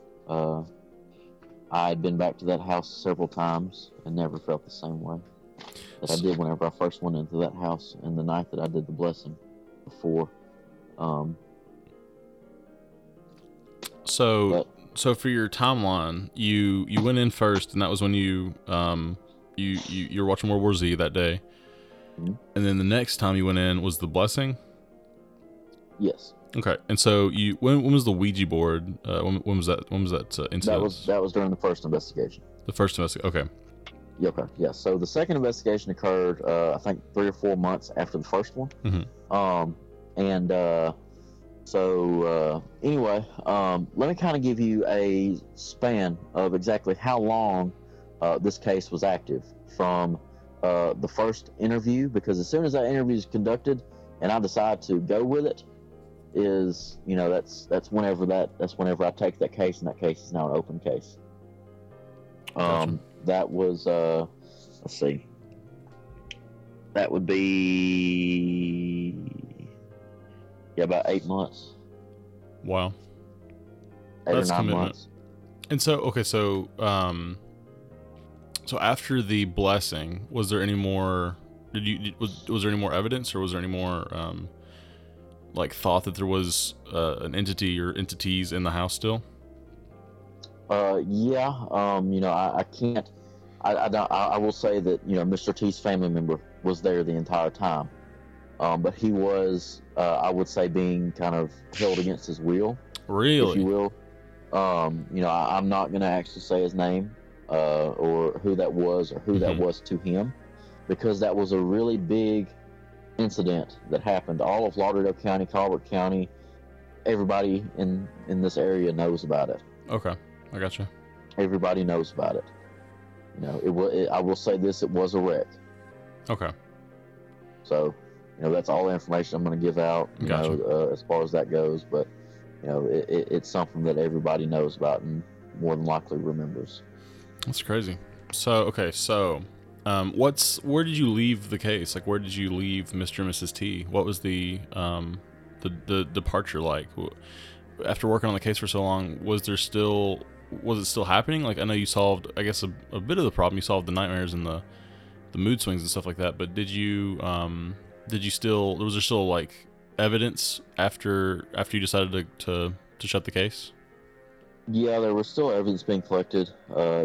I had been back to that house several times and never felt the same way that I did whenever I first went into that house and the night that I did the blessing before. So for your timeline, you went in first, and that was when you were watching World War Z that day. Mm-hmm. And then the next time you went in was the blessing? Yes. Okay. And so when was the Ouija board? When was that? When was that incident? That was during the first investigation. The first investigation. Okay. Yeah, okay. Yeah. So the second investigation occurred, I think 3 or 4 months after the first one. Mm-hmm. So anyway, let me kind of give you a span of exactly how long this case was active from the first interview, because as soon as that interview is conducted and I decide to go with it, is, you know, that's whenever I take that case, and that case is now an open case. Gotcha. That was let's see, that would be about 8 months. Wow. 8 that's or 9 commitment. Months. And so so after the blessing, was there any more? Was there any more evidence, or was there any more thought that there was an entity or entities in the house still? You know, I can't. I will say that, you know, Mr. T's family member was there the entire time, but he was, I would say, being kind of held against his will, really, if you will. You know, I'm not going to actually say his name or who that was, or who mm-hmm. that was to him, because that was a really big incident that happened. All of Lauderdale County, Colbert County, everybody in this area knows about it. Okay, I gotcha. Everybody knows about it. You know, I will say this, it was a wreck. Okay. So, you know, that's all the information I'm going to give out, you gotcha. know, as far as that goes, but, you know, it's something that everybody knows about and more than likely remembers. That's crazy. So... where did you leave the case? Like, where did you leave Mr. and Mrs. T? What was the departure like? After working on the case for so long, was it still happening? Like, I know you solved, I guess, a bit of the problem. You solved the nightmares and the mood swings and stuff like that. But was there still like evidence after you decided to shut the case? Yeah, there was still evidence being collected.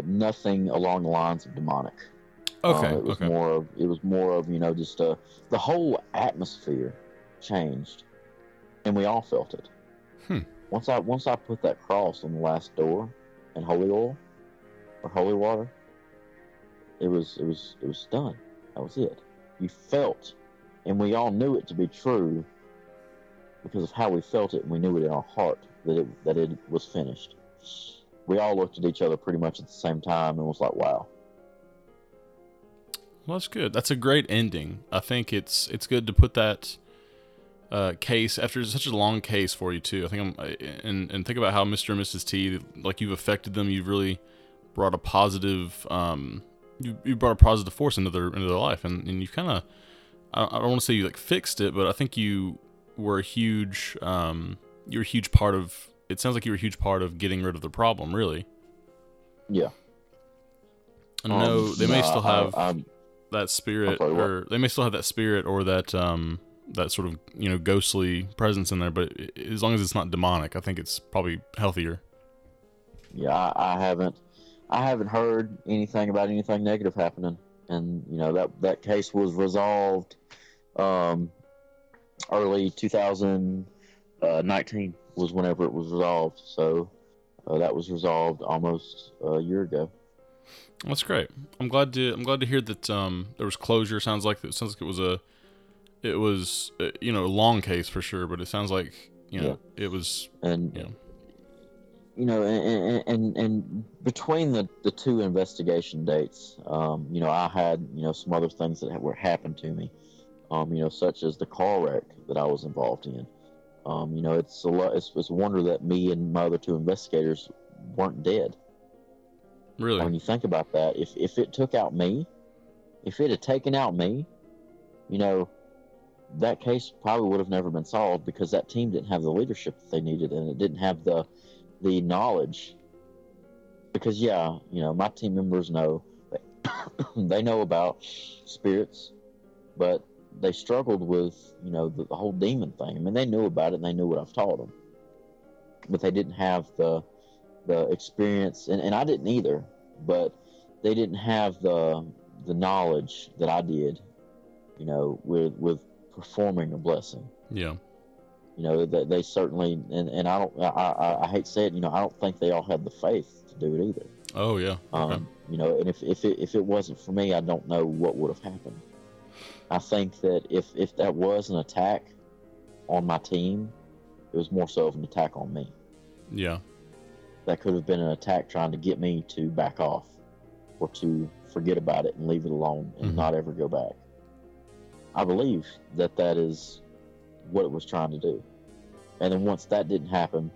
Nothing along the lines of demonic. Okay. It was more of, you know, just the whole atmosphere changed, and we all felt it. Once I put that cross on the last door and holy water, it was done. That was it. You felt, and we all knew it to be true because of how we felt it, and we knew it in our heart that it was finished. We all looked at each other pretty much at the same time and was like, wow. Well, that's good. That's a great ending. I think it's good to put that case, after such a long case for you too. I think and think about how Mr. and Mrs. T, like, you've affected them. You've really brought a positive, you brought a positive force into their life, and you kind of, I don't want to say you like fixed it, but I think you were a huge, it sounds like you were a huge part of getting rid of the problem, really. Yeah. And no, they may still have that spirit, or they may still have that spirit, or that that sort of, you know, ghostly presence in there. But as long as it's not demonic, I think it's probably healthier. Yeah, I haven't heard anything about anything negative happening, and you know that case was resolved early 2019 was whenever it was resolved. So that was resolved almost a year ago. That's great. I'm glad to hear that there was closure. Sounds like it was you know, a long case for sure, but it sounds like, you know, yeah. It was, and and between the two investigation dates, you know, I had, you know, some other things that were happened to me, you know, such as the car wreck that I was involved in. You know, it's a wonder that me and my other two investigators weren't dead. Really? When you think about that, if it took out me, if it had taken out me, you know, that case probably would have never been solved, because that team didn't have the leadership that they needed, and it didn't have the knowledge. Because, yeah, you know, my team members know, they know about spirits, but they struggled with, you know, the whole demon thing. I mean, they knew about it, and they knew what I've taught them. But they didn't have the experience, and I didn't either, but they didn't have the knowledge that I did, you know, with performing a blessing. Yeah. You know, they certainly, and I don't, I hate to say it, you know, I don't think they all had the faith to do it either. Oh yeah. Okay. You know, and if it wasn't for me, I don't know what would have happened. I think that if that was an attack on my team, it was more so of an attack on me. Yeah. That could have been an attack trying to get me to back off or to forget about it and leave it alone and not ever go back. I believe that is what it was trying to do. And then once that didn't happen,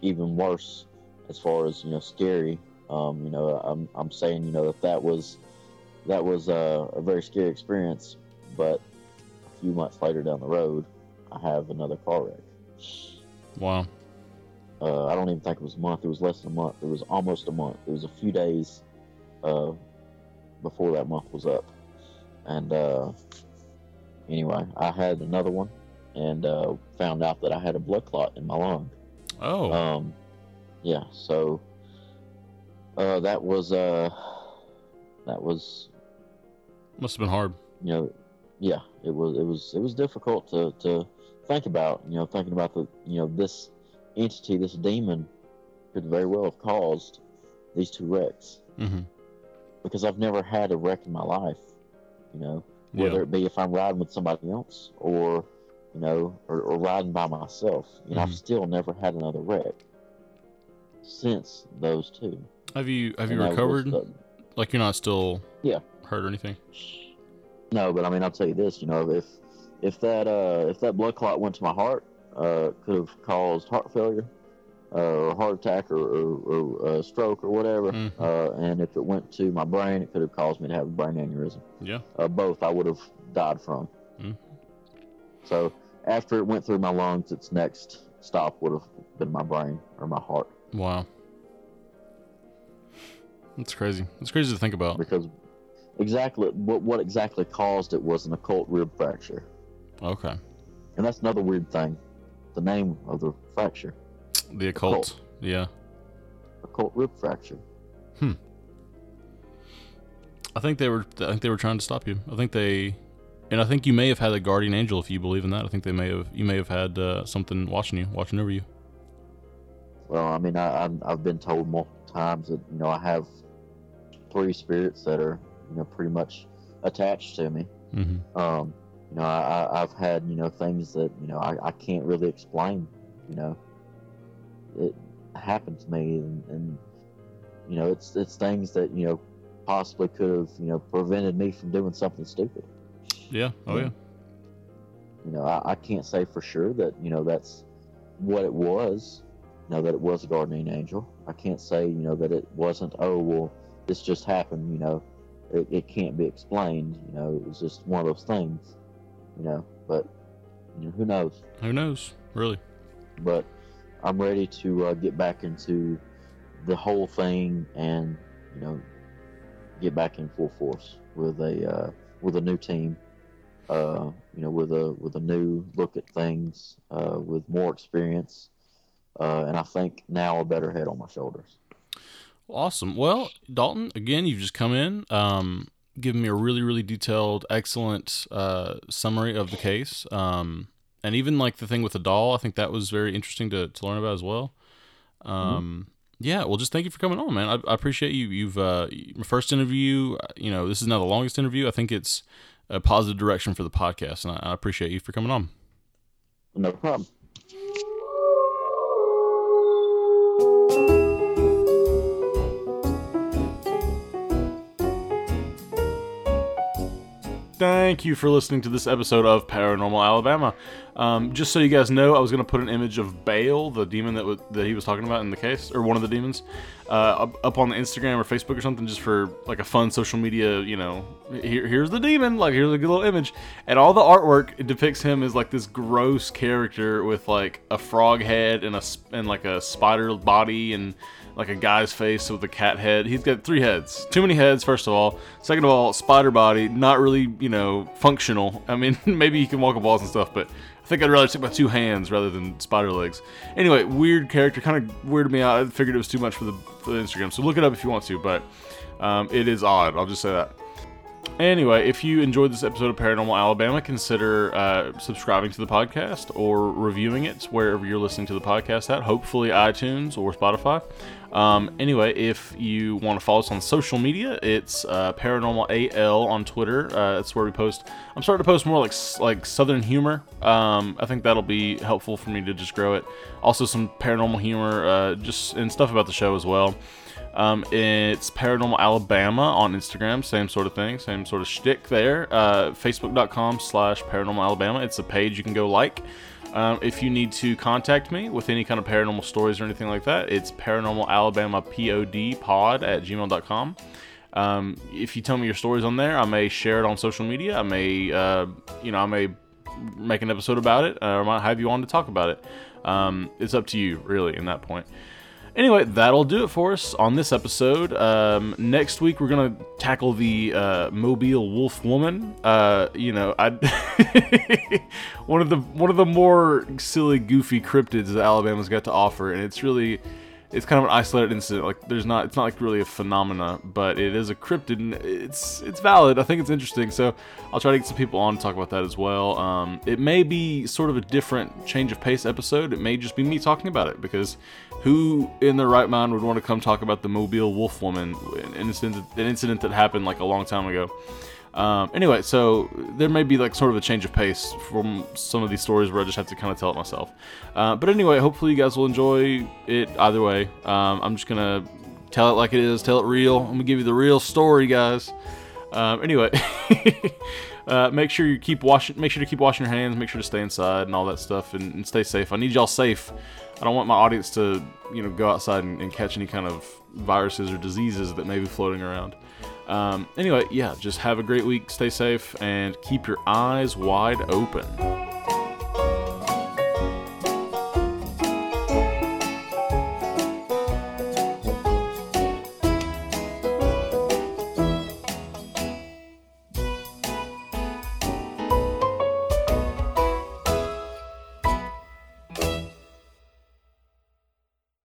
even worse as far as, you know, scary, you know, I'm saying, you know, that was a very scary experience, but a few months later down the road, I have another car wreck. Wow. I don't even think it was a month. It was less than a month. It was almost a month. It was a few days before that month was up. And anyway, I had another one and found out that I had a blood clot in my lung. Oh. Yeah, so that was must have been hard. You know, yeah, it was difficult to think about, you know, thinking about the, you know, this entity, this demon, could very well have caused these two wrecks. Mm-hmm. Because I've never had a wreck in my life, you know, whether it be if I'm riding with somebody else or, you know, or riding by myself. You know, I've still never had another wreck since those two. Have you recovered? Like, you're not still hurt or anything? No, but I mean, I'll tell you this, you know, if that blood clot went to my heart, could have caused heart failure, or heart attack, or a stroke, or whatever. Mm-hmm. And if it went to my brain, it could have caused me to have a brain aneurysm. Yeah. Both I would have died from. Mm-hmm. So after it went through my lungs, its next stop would have been my brain or my heart. Wow. That's crazy. It's crazy to think about. Because exactly what exactly caused it was an occult rib fracture. Okay. And that's another weird thing. The name of the fracture. The occult. Yeah. Occult rib fracture. Hmm. I think they were trying to stop you. I think you may have had a guardian angel, if you believe in that. I think you may have had something watching over you. Well, I mean, I've been told multiple times that, you know, I have three spirits that are, you know, pretty much attached to me. Mm-hmm. You know, I've had, you know, things that, you know, I can't really explain, you know. It happened to me, and you know, it's things that, you know, possibly could have, you know, prevented me from doing something stupid. Yeah. Oh, yeah. You know, I can't say for sure that, you know, that's what it was, you know, that it was a guardian angel. I can't say, you know, that it wasn't, oh, well, this just happened, you know, it can't be explained, you know, it was just one of those things, you know, but you know, who knows? Who knows, really? But I'm ready to get back into the whole thing and, you know, get back in full force with a new team. You know, with a new look at things, with more experience, and I think now a better head on my shoulders. Awesome. Well, Dalton, again, you've just come in, giving me a really, really detailed, excellent summary of the case, and even like the thing with the doll. I think that was very interesting to learn about as well. Yeah, well, just thank you for coming on, man. I appreciate you. You've my first interview. You know, this is not the longest interview. I think it's a positive direction for the podcast, and I appreciate you for coming on. No problem. Thank you for listening to this episode of Paranormal Alabama. Just so you guys know, I was going to put an image of Bale, the demon that he was talking about in the case, or one of the demons, up on the Instagram or Facebook or something, just for like a fun social media, you know, here's the demon, like here's a good little image. And all the artwork, it depicts him as like this gross character with like a frog head and like a spider body and like a guy's face with a cat head. He's got three heads. Too many heads, first of all. Second of all, spider body, not really, you know, functional. I mean, maybe he can walk on balls and stuff, but I think I'd rather take my two hands rather than spider legs. Anyway, weird character, kind of weirded me out. I figured it was too much for the Instagram, so look it up if you want to, but it is odd. I'll just say that. Anyway, if you enjoyed this episode of Paranormal Alabama, consider subscribing to the podcast or reviewing it wherever you're listening to the podcast at, hopefully iTunes or Spotify. Anyway, if you want to follow us on social media, it's Paranormal AL on Twitter. That's where we post. I'm starting to post more like Southern humor. I think that'll be helpful for me to just grow it. Also, some paranormal humor, just and stuff about the show as well. It's Paranormal Alabama on Instagram, same sort of thing, same sort of shtick there. Facebook.com/Paranormal Alabama. It's a page you can go like. If you need to contact me with any kind of paranormal stories or anything like that, it's ParanormalAlabamaPod@gmail.com. If you tell me your stories on there, I may share it on social media. I may, I may make an episode about it, or I might have you on to talk about it. It's up to you, really, in that point. Anyway, that'll do it for us on this episode. Next week, we're going to tackle the Mobile Wolf Woman. One of the more silly, goofy cryptids that Alabama's got to offer, and it's kind of an isolated incident. Like it's not like really a phenomena, but it is a cryptid, and it's valid. I think it's interesting, so I'll try to get some people on to talk about that as well. It may be sort of a different change of pace episode. It may just be me talking about it because. Who in their right mind would want to come talk about the Mobile Wolf Woman, an incident that happened like a long time ago? Anyway, so there may be like sort of a change of pace from some of these stories where I just have to kind of tell it myself. But anyway, hopefully you guys will enjoy it either way. I'm just going to tell it like it is, tell it real. I'm going to give you the real story, guys. Anyway, make sure to keep washing your hands, make sure to stay inside and all that stuff and stay safe. I need y'all safe. I don't want my audience to, you know, go outside and catch any kind of viruses or diseases that may be floating around. Anyway, yeah, just have a great week, stay safe, and keep your eyes wide open.